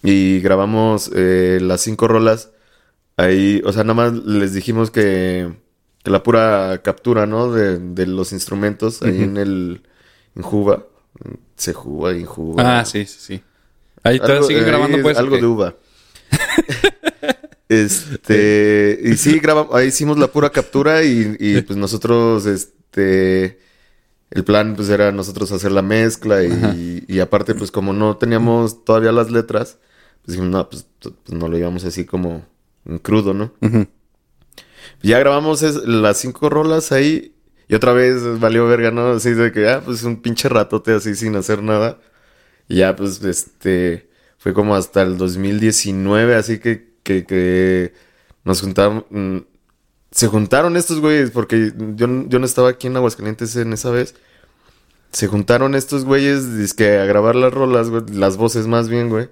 Y grabamos las 5 rolas ahí, o sea, nada más les dijimos que la pura captura, ¿no? De los instrumentos ahí en Juba. Se juga en Juba. Ah, sí, sí, sí. Ahí todavía siguen grabando, pues. Algo de uva. Y sí, ahí hicimos la pura captura y pues nosotros, el plan, pues, era nosotros hacer la mezcla y aparte, pues, como no teníamos todavía las letras... pues dijimos, no, pues no lo llevamos así como en crudo, ¿no? Uh-huh. Ya grabamos las 5 rolas ahí. Y otra vez valió verga, ¿no? Así de que, pues un pinche ratote así sin hacer nada. Y ya, pues, fue como hasta el 2019, así que nos juntamos... Se juntaron estos güeyes, porque yo no estaba aquí en Aguascalientes en esa vez. Se juntaron estos güeyes, dizque a grabar las rolas, güey, las voces más bien, güey.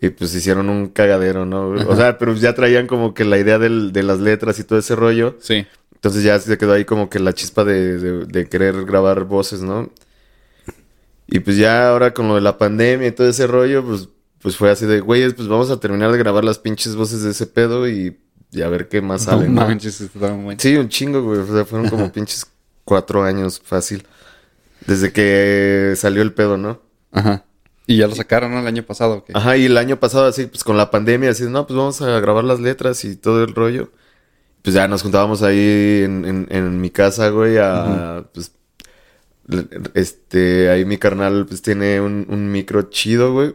Y pues hicieron un cagadero, ¿no? Ajá. O sea, pero ya traían como que la idea de las letras y todo ese rollo. Sí. Entonces ya se quedó ahí como que la chispa de querer grabar voces, ¿no? Y pues ya ahora con lo de la pandemia y todo ese rollo, pues fue así de, güeyes, pues vamos a terminar de grabar las pinches voces de ese pedo y a ver qué más sale, ¿no? Sí, un chingo, güey. O sea, fueron como pinches 4 años fácil. Desde que salió el pedo, ¿no? Ajá. Y ya lo sacaron, ¿no? El año pasado, ¿o qué? Ajá, y el año pasado, así, pues con la pandemia, así, no, pues vamos a grabar las letras y todo el rollo. Pues ya nos juntábamos ahí en mi casa, güey, a... Uh-huh. Pues, ahí mi carnal, pues tiene un micro chido, güey.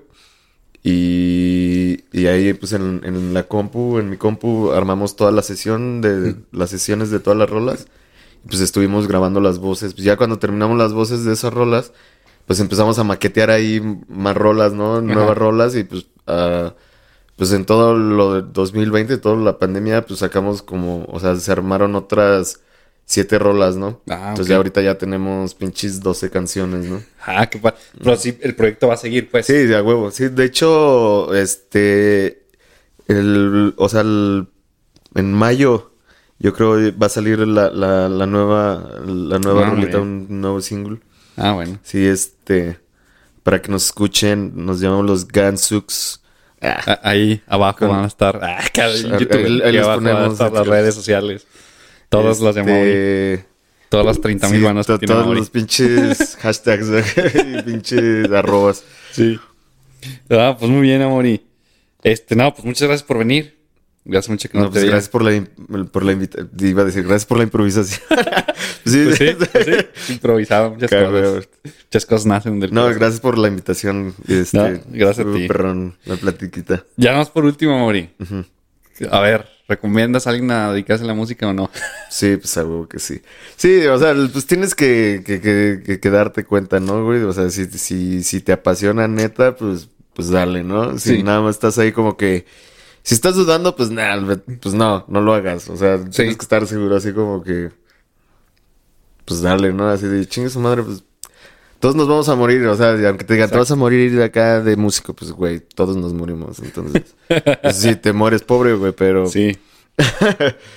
Y ahí, pues, en mi compu, armamos toda la sesión las sesiones de todas las rolas. Pues, estuvimos grabando las voces. Pues, ya cuando terminamos las voces de esas rolas, pues, empezamos a maquetear ahí más rolas, ¿no? Nuevas rolas. Y, pues, pues, en todo lo de 2020, toda la pandemia, pues, sacamos como... O sea, se armaron otras 7 rolas, ¿no? Entonces, ya ahorita ya tenemos pinches 12 canciones, ¿no? Ah, qué padre. Pero sí, el proyecto va a seguir, pues. Sí, de a huevo. Sí, de hecho, en mayo, yo creo va a salir la nueva rolita, un nuevo single. Ah, bueno. Sí, para que nos escuchen, nos llamamos los Ganskox. Ahí abajo van a estar. En YouTube. Ahí abajo van a estar las redes sociales. Todas las de todas las 30,000 vanas que tienen todos los pinches hashtags y pinches arrobas. Sí. Ah, pues muy bien, Amori. No, pues muchas gracias por venir. Gracias mucho que no te gracias por la invitación. Iba a decir, gracias por la improvisación. Sí. Improvisado, muchas cosas. Muchas cosas nacen del corazón. No, gracias por la invitación. Gracias a ti. Perdón, la platiquita. Ya más por último, Amori. Uh-huh. A ver. ¿Recomiendas a alguien a dedicarse a la música o no? Sí, pues a huevo que sí. Sí, o sea, pues tienes que darte cuenta, ¿no, güey? O sea, si te apasiona neta, pues dale, ¿no? Si nada más estás ahí como que... Si estás dudando, pues nada, pues no lo hagas. O sea, tienes que estar seguro así como que... Pues dale, ¿no? Así de chingue su madre, pues... Todos nos vamos a morir, o sea, aunque te digan, te vas a morir de acá de músico, pues, güey, todos nos morimos, entonces. Pues, sí, te mueres pobre, güey, pero... Sí.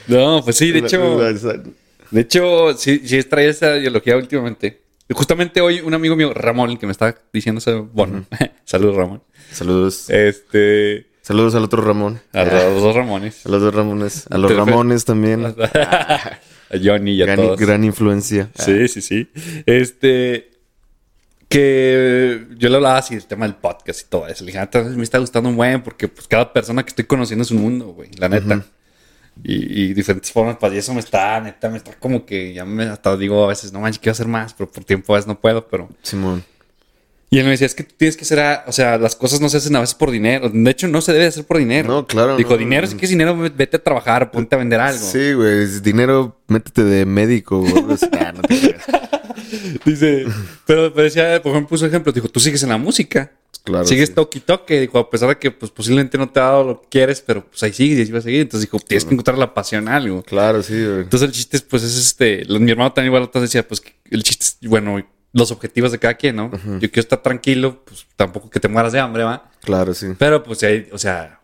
No, pues sí, de hecho... De hecho, sí traía esa ideología últimamente. Justamente hoy un amigo mío, Ramón, que me estaba diciendo ese bono. Uh-huh. Saludos, Ramón. Saludos. Saludos al otro Ramón. A los dos Ramones. A los Ramones también. A Johnny y a gran, todos. Gran influencia. Sí. Que yo le hablaba así del tema del podcast y todo eso. Le dije, me está gustando un buen porque pues cada persona que estoy conociendo es un mundo, güey, la neta. Uh-huh. Y diferentes formas, pues, y eso me está como que ya me hasta digo a veces, no manches, quiero hacer más, pero por tiempo a veces no puedo, pero... Simón. Y él me decía, es que tú tienes que hacer, o sea, las cosas no se hacen a veces por dinero. De hecho, no se debe hacer por dinero. No, claro. Dijo, dinero, si quieres dinero, vete a trabajar, ponte a vender algo. Sí, güey, dinero, métete de médico, güey. No te creas. Dice, pero decía, por ejemplo, puso ejemplo, dijo, tú sigues en la música. Claro. Sigues toque. Dijo, a pesar de que pues posiblemente no te ha dado lo que quieres, pero pues ahí sigues y ahí vas a seguir. Entonces dijo, tienes que encontrar la pasión a algo. Claro, sí, güey. Entonces el chiste, pues, es mi hermano también igual entonces decía, pues, el chiste es, bueno, los objetivos de cada quien, ¿no? Uh-huh. Yo quiero estar tranquilo, pues tampoco que te mueras de hambre, ¿va? Claro, sí. Pero pues ahí, o sea,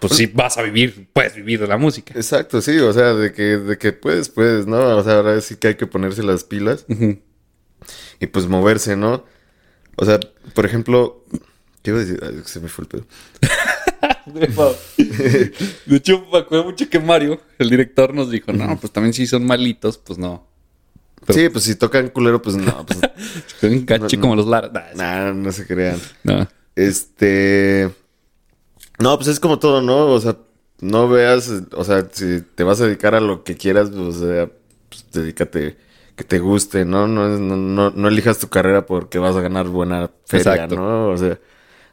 pues sí vas a vivir, puedes vivir de la música. Exacto, sí, o sea, de que puedes, ¿no? O sea, ahora sí que hay que ponerse las pilas. Uh-huh. Y pues moverse, ¿no? O sea, por ejemplo, ¿qué iba a decir? Ay, se me fue el pedo. De hecho, me acuerdo mucho que Mario, el director, nos dijo, no, pues también si son malitos, pues no. Pero, sí, pues si tocan culero, pues no. Pues, un cachi como los laras. Nah, no se crean. No. No, pues es como todo, ¿no? O sea, no veas... O sea, si te vas a dedicar a lo que quieras, pues, o sea, pues dedícate que te guste, ¿no? No elijas tu carrera porque vas a ganar buena feria. Exacto. ¿No? O sea,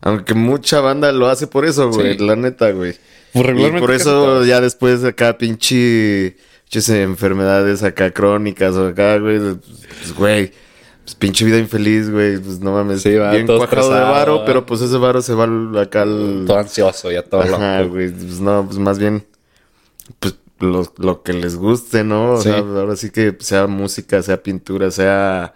aunque mucha banda lo hace por eso, güey. Sí. La neta, güey. Y por eso ya después acá pinche... enfermedades acá crónicas o acá, güey, pues, güey, pues pinche vida infeliz, güey, pues no mames, sí, va, bien cuajado de varo, pero pues ese varo se va acá al... Todo ansioso y a todo. Ajá, loco, güey, pues no, pues más bien, pues lo que les guste, ¿no? O sea, ahora sí que sea música, sea pintura, sea,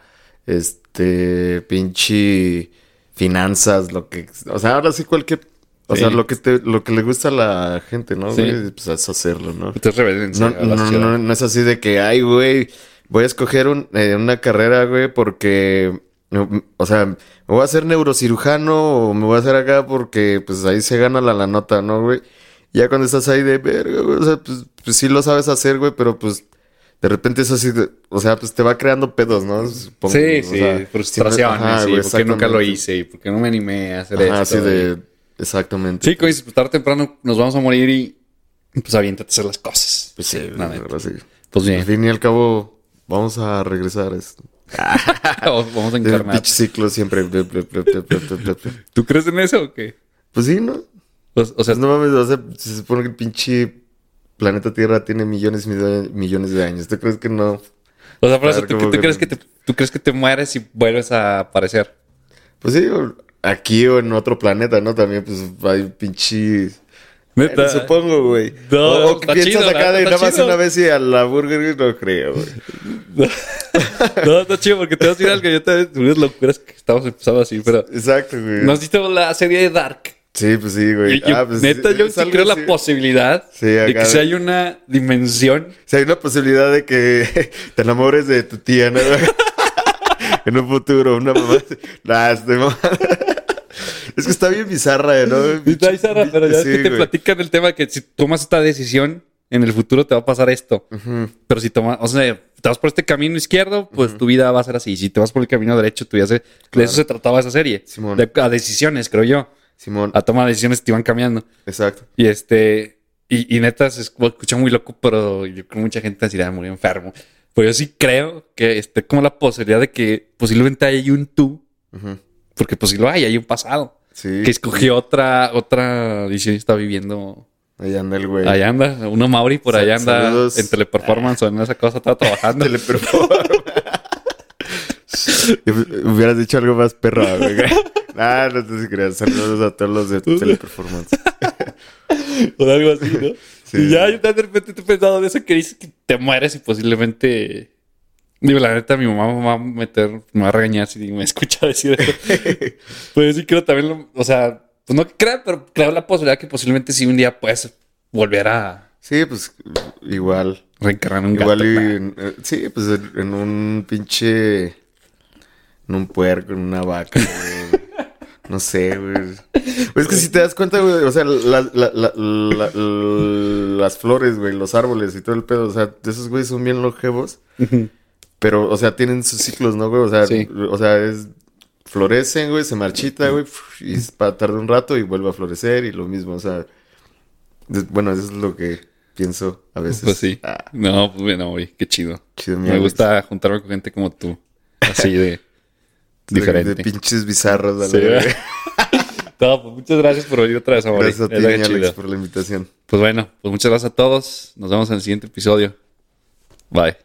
pinche finanzas, lo que... O sea, ahora sí cualquier... O sea, lo que le gusta a la gente, ¿no, güey? Pues es hacerlo, ¿no? Entonces, reverencia. No es así de que, ay, güey, voy a escoger una carrera, güey, porque... O sea, me voy a hacer neurocirujano o me voy a hacer acá porque, pues, ahí se gana la nota, ¿no, güey? Ya cuando estás ahí de verga, güey, o sea, pues sí lo sabes hacer, güey, pero, pues, de repente eso así... O sea, pues te va creando pedos, ¿no? Supongo, sí, frustraciones, güey, porque nunca lo hice y porque no me animé a hacer esto. Así de... Exactamente. Sí, pues tarde o temprano nos vamos a morir y pues aviéntate a hacer las cosas. Pues sí, la verdad, sí. Pues bien. Al fin y al cabo, vamos a regresar a esto. Vamos a encarnar. El pitch ciclo siempre. ¿Tú crees en eso o qué? Pues sí, ¿no? Pues, o sea, pues no mames, o sea, se supone que el pinche planeta Tierra tiene millones de años. ¿Tú crees que no? O sea, por eso, ¿tú crees que te mueres y vuelves a aparecer? Pues sí, aquí o en otro planeta, ¿no? También, pues, hay pinche... Neta. Supongo, güey. No, o que piensas chido, acá de nada más una vez y a la burger, no creo, güey. No, está chido, porque te vas a ir al que yo también... Unas locuras que estamos empezando así, pero... Exacto, güey. ¿No has visto la serie de Dark? Sí, pues sí, güey. Pues, neta, yo sí creo la posibilidad de que si hay una dimensión... Si hay una posibilidad de que te enamores de tu tía, ¿no? En un futuro, una mamá... Nah, Es que está bien bizarra, ¿no? Está bizarra, pero ya sí, es que te platican el tema que si tomas esta decisión, en el futuro te va a pasar esto. Uh-huh. Pero si tomas, o sea, te vas por este camino izquierdo, pues tu vida va a ser así. Si te vas por el camino derecho, tu vida se... Claro. De eso se trataba esa serie. Simón. A decisiones, creo yo. Simón. A tomar decisiones que te iban cambiando. Exacto. Y y neta, se escucha muy loco, pero yo creo que mucha gente dirá, murió enfermo. Pues yo sí creo que esté como la posibilidad de que posiblemente hay un tú. Uh-huh. Porque pues si lo hay un pasado. Sí. Que escogió otra decisión y está viviendo Ahí anda el güey. Ahí anda. Uno Mauri por ahí anda. Saludos. En Teleperformance o en esa cosa. Estaba trabajando. Teleperformance. Hubieras dicho algo más perro, güey. Ah, no te creas. Saludos a todos los de Teleperformance. O algo así, ¿no? Sí. Y ya yo de repente te he pensado en eso que dices que te mueres y posiblemente... Digo, la neta, mi mamá me va a meter... Me va a regañar si me escucha decir eso. Pues sí creo también... o sea... Pues no creo, pero creo la posibilidad que posiblemente sí un día puedes volver a... Sí, pues igual. Reencarnar un gato. Igual y... sí, pues en un pinche... En un puerco, en una vaca, güey. No sé, güey. Pues es que si te das cuenta, güey, o sea, las flores, güey, los árboles y todo el pedo. O sea, esos güeyes son bien longevos. Pero, o sea, tienen sus ciclos, ¿no, güey? O sea, sí. O sea, es... Florecen, güey, se marchita, güey, y tarda un rato y vuelve a florecer y lo mismo, o sea... Bueno, eso es lo que pienso a veces. Pues sí. Ah. No, pues bueno, güey, qué chido. Chido, me gusta juntarme con gente como tú, así de... diferente. De pinches bizarros, dale, sí, güey. No, pues muchas gracias por venir otra vez, amor. Gracias a ti, Alex, chido. Por la invitación. Pues bueno, pues muchas gracias a todos. Nos vemos en el siguiente episodio. Bye.